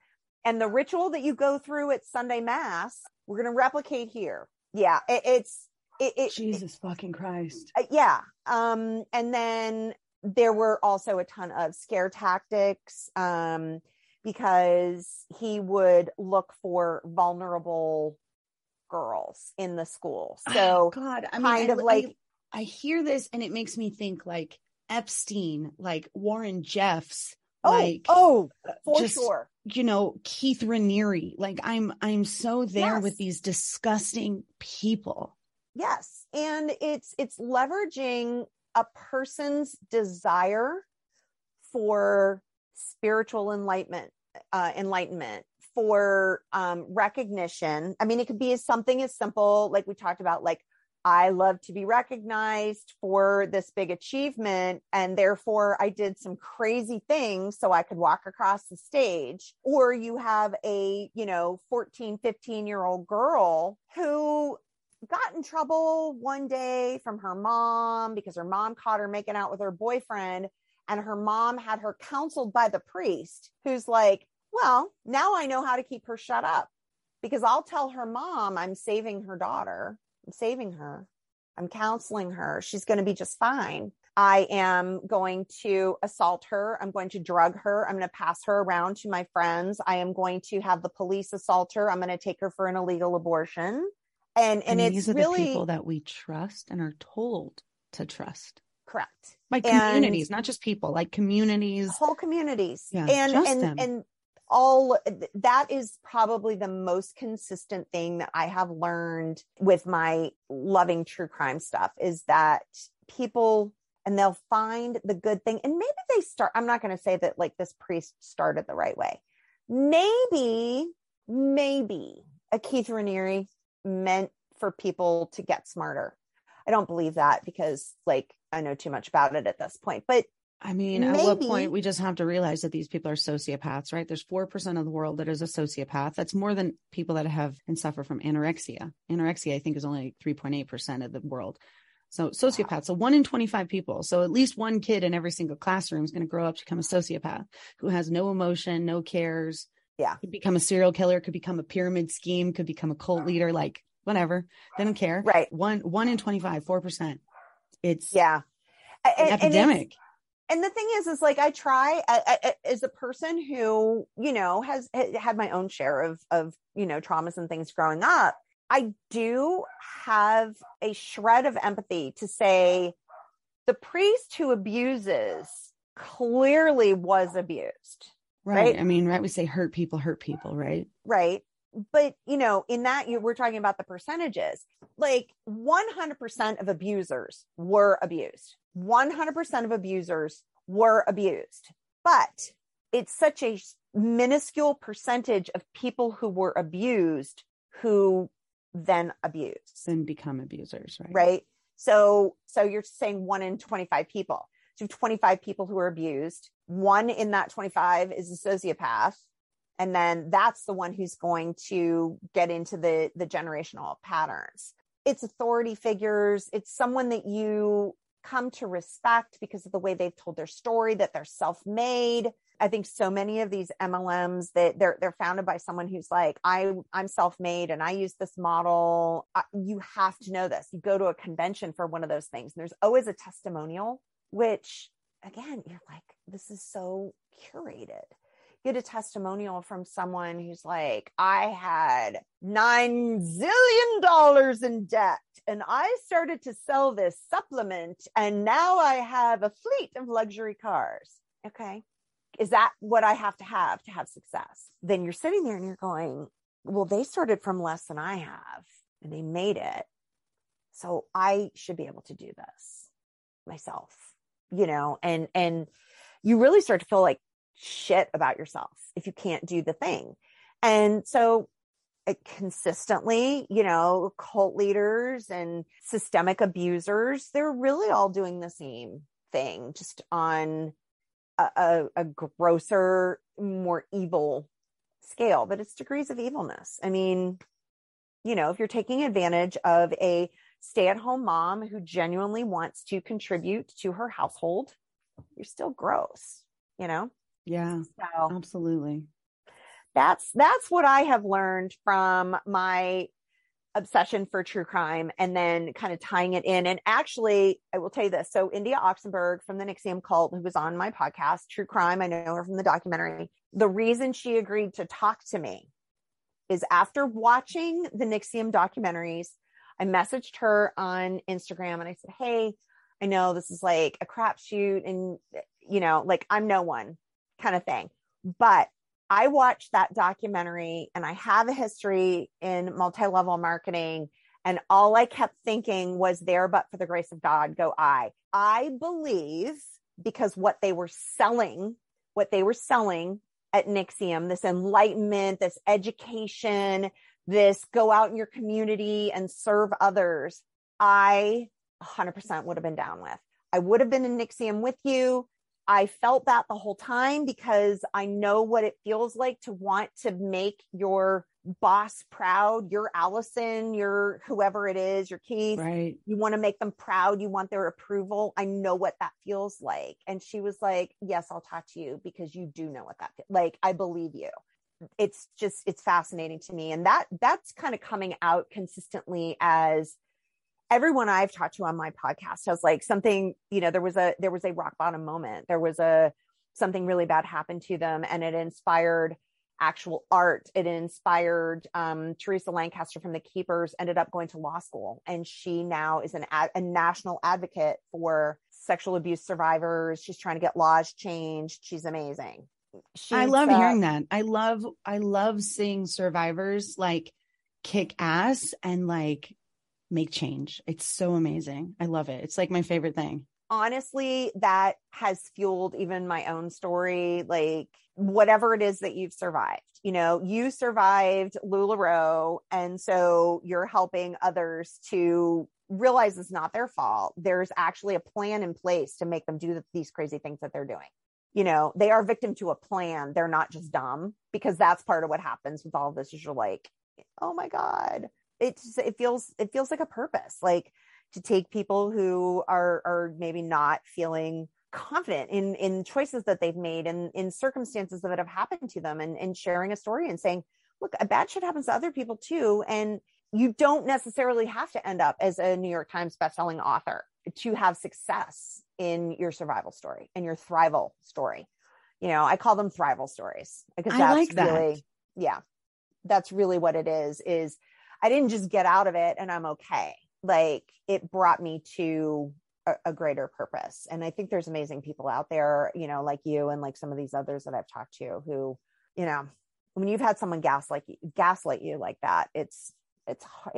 And the ritual that you go through at Sunday Mass, we're going to replicate here. Yeah, it's Jesus fucking Christ. Yeah. And then there were also a ton of scare tactics because he would look for vulnerable girls in the school. So God, I mean, I hear this and it makes me think like Epstein, like Warren Jeffs. Sure. You know, Keith Raniere, like I'm so there with these disgusting people. Yes. And it's leveraging a person's desire for spiritual enlightenment, for recognition. I mean, it could be something as simple, like we talked about, like, I love to be recognized for this big achievement, and therefore I did some crazy things so I could walk across the stage. Or you have a, you know, 14, 15-year-old girl who got in trouble one day from her mom because her mom caught her making out with her boyfriend, and her mom had her counseled by the priest who's like, well, now I know how to keep her shut up because I'll tell her mom I'm saving her daughter. I'm saving her. I'm counseling her. She's going to be just fine. I am going to assault her. I'm going to drug her. I'm going to pass her around to my friends. I am going to have the police assault her. I'm going to take her for an illegal abortion. And it's these are really the people that we trust and are told to trust. Correct. Like communities, not just people, like communities, whole communities. Yeah, and all that is probably the most consistent thing that I have learned with my loving true crime stuff is that people and they'll find the good thing. And maybe they start, I'm not going to say that like this priest started the right way. Maybe a Keith Raniere meant for people to get smarter. I don't believe that because like I know too much about it at this point, but I mean, maybe. At what point we just have to realize that these people are sociopaths, right? There's 4% of the world that is a sociopath. That's more than people that have and suffer from anorexia. Anorexia, I think, is only 3.8% of the world. So sociopaths, wow. So 1 in 25 people. So at least one kid in every single classroom is going to grow up to become a sociopath who has no emotion, no cares. Yeah. Could become a serial killer, could become a pyramid scheme, could become a cult leader, like whatever. They don't care. Right. One in 25, 4%. It's an epidemic. And the thing is like, I as a person who, you know, has had my own share of, you know, traumas and things growing up, I do have a shred of empathy to say the priest who abuses clearly was abused. Right. I mean, right. We say hurt people. Right. Right. But, you know, in that we're talking about the percentages, like 100% of abusers were abused. 100% of abusers were abused, but it's such a minuscule percentage of people who were abused who then abuse and become abusers, right? Right. So you're saying 1 in 25 people. So 25 people who are abused, 1 in that 25 is a sociopath. And then that's the one who's going to get into the generational patterns. It's authority figures. It's someone that you come to respect because of the way they've told their story, that they're self-made. I think so many of these MLMs that they're founded by someone who's like, I'm self-made and I use this model. You have to know this. You go to a convention for one of those things and there's always a testimonial, which again, you're like, this is so curated. Get a testimonial from someone who's like, I had $9 zillion in debt and I started to sell this supplement and now I have a fleet of luxury cars. Okay. Is that what I have to have success? Then you're sitting there and you're going, well, they started from less than I have and they made it. So I should be able to do this myself, you know, and you really start to feel like shit about yourself if you can't do the thing. And so consistently, you know, cult leaders and systemic abusers, they're really all doing the same thing, just on a grosser, more evil scale, but it's degrees of evilness. I mean, you know, if you're taking advantage of a stay-at-home mom who genuinely wants to contribute to her household, you're still gross, you know? Yeah, so absolutely. That's what I have learned from my obsession for true crime and then kind of tying it in. And actually, I will tell you this. So India Oxenberg from the NXIVM cult, who was on my podcast, True Crime, I know her from the documentary. The reason she agreed to talk to me is after watching the NXIVM documentaries, I messaged her on Instagram and I said, hey, I know this is like a crapshoot and, you know, like I'm no one. Kind of thing. But I watched that documentary and I have a history in multi-level marketing. And all I kept thinking was, there, but for the grace of God, go I. I believe because what they were selling at NXIVM, this enlightenment, this education, this go out in your community and serve others, I 100% would have been down with. I would have been in NXIVM with you. I felt that the whole time because I know what it feels like to want to make your boss proud, your Allison, your whoever it is, your Keith. Right. You want to make them proud. You want their approval. I know what that feels like. And she was like, yes, I'll talk to you because you do know what that feels like. I believe you. It's just, it's fascinating to me. And that's kind of coming out consistently as everyone I've talked to on my podcast has like something, you know, there was a rock bottom moment. There was something really bad happened to them and it inspired actual art. It inspired Teresa Lancaster from The Keepers ended up going to law school. And she now is a national advocate for sexual abuse survivors. She's trying to get laws changed. She's amazing. I love hearing that. I love seeing survivors like kick ass and like make change. It's so amazing. I love it. It's like my favorite thing. honestly, that has fueled even my own story. Like, whatever it is that you've survived, you know, you survived LuLaRoe. And so you're helping others to realize it's not their fault. There's actually a plan in place to make them do these crazy things that they're doing. You know, they are victim to a plan. They're not just dumb, because that's part of what happens with all of this is you're like, oh my God, it feels like a purpose, like to take people who are maybe not feeling confident in choices that they've made and in circumstances that have happened to them, and sharing a story and saying, look, bad shit happens to other people too. And you don't necessarily have to end up as a New York Times bestselling author to have success in your survival story and your thrival story. You know, I call them thrival stories because that's like that. That's really what it is I didn't just get out of it and I'm okay. Like, it brought me to a greater purpose. And I think there's amazing people out there, you know, like you and like some of these others that I've talked to who, you know, when you've had someone gaslight you like that, it's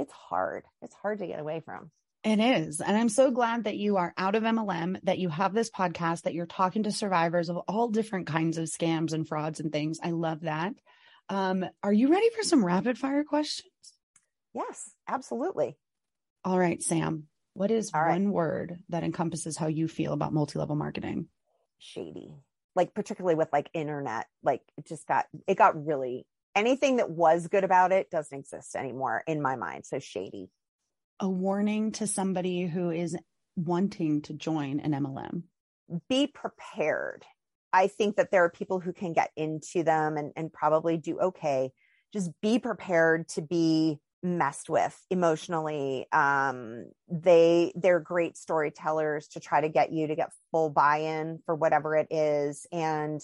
hard. It's hard to get away from. It is. And I'm so glad that you are out of MLM, that you have this podcast, that you're talking to survivors of all different kinds of scams and frauds and things. I love that. Are you ready for some rapid fire questions? Yes, absolutely. All right, Sam, what is one word that encompasses how you feel about multi-level marketing? Shady. Like, particularly with like internet, like it got really, anything that was good about it doesn't exist anymore in my mind. So shady. A warning to somebody who is wanting to join an MLM. Be prepared. I think that there are people who can get into them and probably do okay. Just be prepared to be messed with emotionally. They're great storytellers to try to get you to get full buy-in for whatever it is. And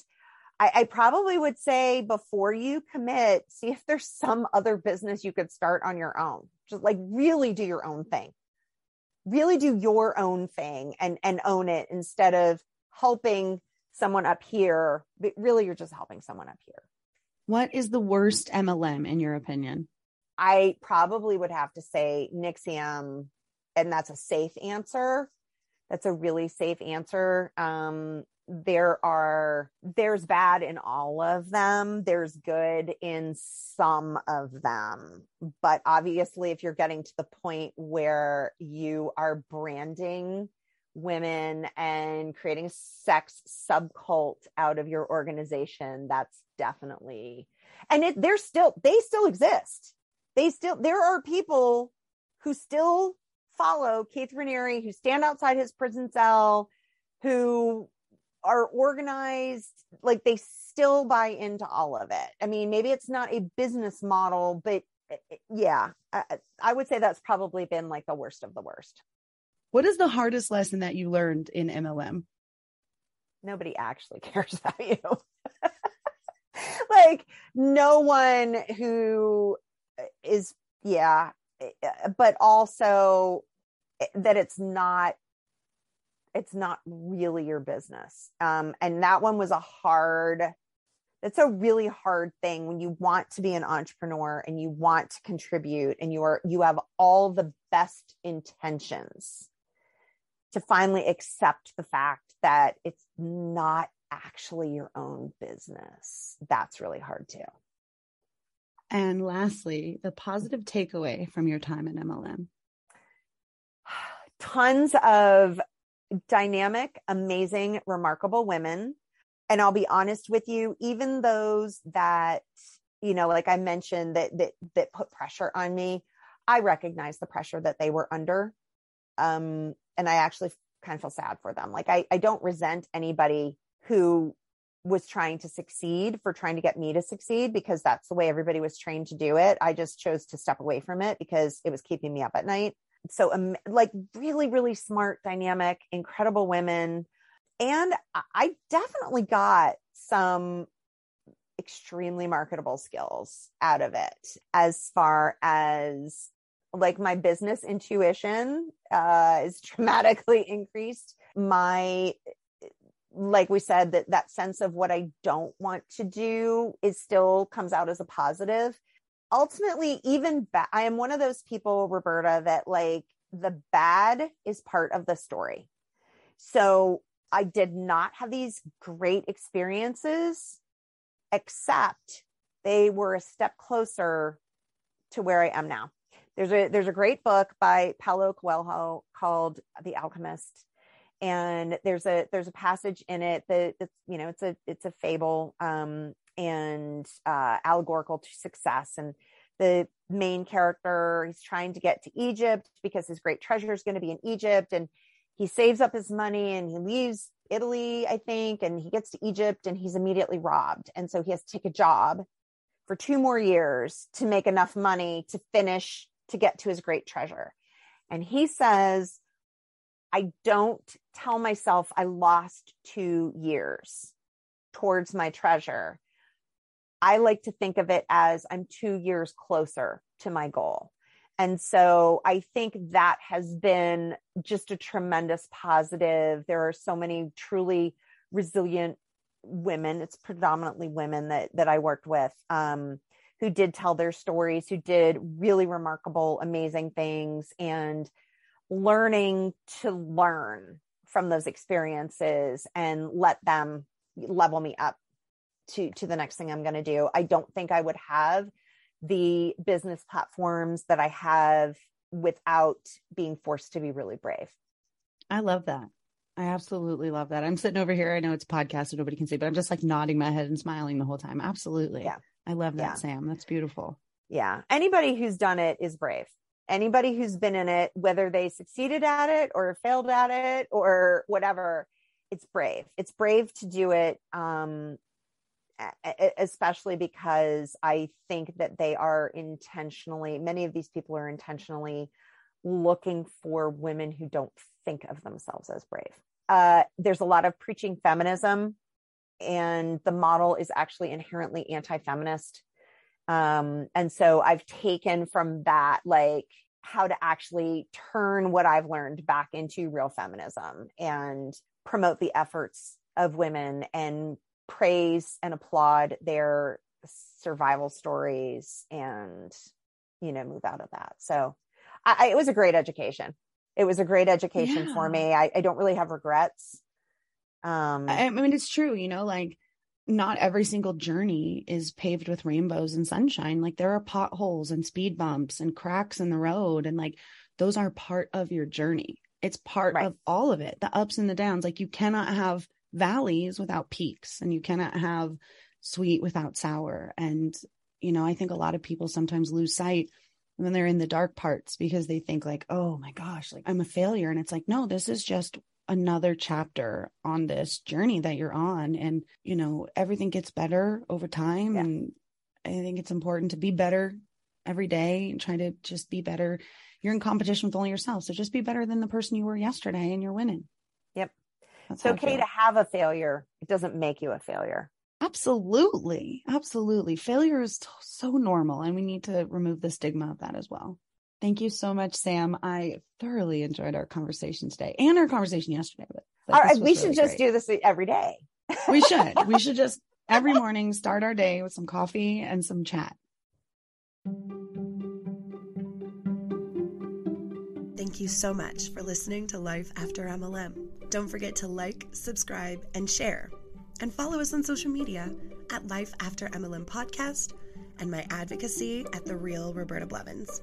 I probably would say, before you commit, see if there's some other business you could start on your own. Just like really do your own thing. Really do your own thing and own it, instead of helping someone up here. But really, you're just helping someone up here. What is the worst MLM in your opinion? I probably would have to say NXIVM, and that's a safe answer. That's a really safe answer. There's bad in all of them. There's good in some of them. But obviously, if you're getting to the point where you are branding women and creating a sex subcult out of your organization, that's definitely, and they still exist. There are people who still follow Keith Raniere, who stand outside his prison cell, who are organized, like they still buy into all of it. I mean, maybe it's not a business model, but yeah, I would say that's probably been like the worst of the worst. What is the hardest lesson that you learned in MLM? Nobody actually cares about you. Like, no one who is, yeah, but also that it's not really your business. And that one was that's a really hard thing when you want to be an entrepreneur and you want to contribute and you have all the best intentions, to finally accept the fact that it's not actually your own business. That's really hard too. And lastly, the positive takeaway from your time in MLM. Tons of dynamic, amazing, remarkable women. And I'll be honest with you, even those that, you know, like I mentioned, that put pressure on me, I recognize the pressure that they were under. And I actually kind of feel sad for them. Like, I don't resent anybody who was trying to succeed for trying to get me to succeed, because that's the way everybody was trained to do it. I just chose to step away from it because it was keeping me up at night. So like really, really smart, dynamic, incredible women. And I definitely got some extremely marketable skills out of it, as far as like my business intuition is dramatically increased. My, like we said, that sense of what I don't want to do is still comes out as a positive. Ultimately, I am one of those people, Roberta, that like the bad is part of the story. So I did not have these great experiences, except they were a step closer to where I am now. There's a great book by Paulo Coelho called The Alchemist. And there's a passage in it that's a fable and allegorical to success. And the main character, he's trying to get to Egypt because his great treasure is going to be in Egypt. And he saves up his money and he leaves Italy, I think, and he gets to Egypt and he's immediately robbed. And so he has to take a job for 2 more years to make enough money to finish, to get to his great treasure. And he says, I don't tell myself I lost 2 years towards my treasure. I like to think of it as I'm 2 years closer to my goal. And so I think that has been just a tremendous positive. There are so many truly resilient women. It's predominantly women that I worked with, who did tell their stories, who did really remarkable, amazing things, and learning to learn from those experiences and let them level me up to the next thing I'm going to do. I don't think I would have the business platforms that I have without being forced to be really brave. I love that. I absolutely love that. I'm sitting over here. I know it's a podcast and nobody can see, but I'm just like nodding my head and smiling the whole time. Absolutely. Yeah. I love that, yeah. Sam. That's beautiful. Yeah. Anybody who's done it is brave. Anybody who's been in it, whether they succeeded at it or failed at it or whatever, it's brave. It's brave to do it. Especially because I think that they are intentionally, many of these people are intentionally looking for women who don't think of themselves as brave. There's a lot of preaching feminism, and the model is actually inherently anti-feminist. And so I've taken from that, like, how to actually turn what I've learned back into real feminism and promote the efforts of women and praise and applaud their survival stories and, move out of that. So it was a great education. It was a great education for me. I don't really have regrets. I mean, it's true, like not every single journey is paved with rainbows and sunshine. Like there are potholes and speed bumps and cracks in the road. And like, those are part of your journey. It's part of all of it. The ups and the downs, like you cannot have valleys without peaks, and you cannot have sweet without sour. And, I think a lot of people sometimes lose sight when they're in the dark parts because they think like, oh my gosh, like I'm a failure. And it's like, no, this is just another chapter on this journey that you're on. And, everything gets better over time. Yeah. And I think it's important to be better every day and try to just be better. You're in competition with only yourself. So just be better than the person you were yesterday and you're winning. Yep. It's okay to have a failure. It doesn't make you a failure. Absolutely. Absolutely. Failure is so normal, and we need to remove the stigma of that as well. Thank you so much, Sam. I thoroughly enjoyed our conversation today and our conversation yesterday. But all right, we should just do this every day. We should. We should just every morning start our day with some coffee and some chat. Thank you so much for listening to Life After MLM. Don't forget to like, subscribe, and share. And follow us on social media at Life After MLM Podcast and my advocacy at The Real Roberta Blevins.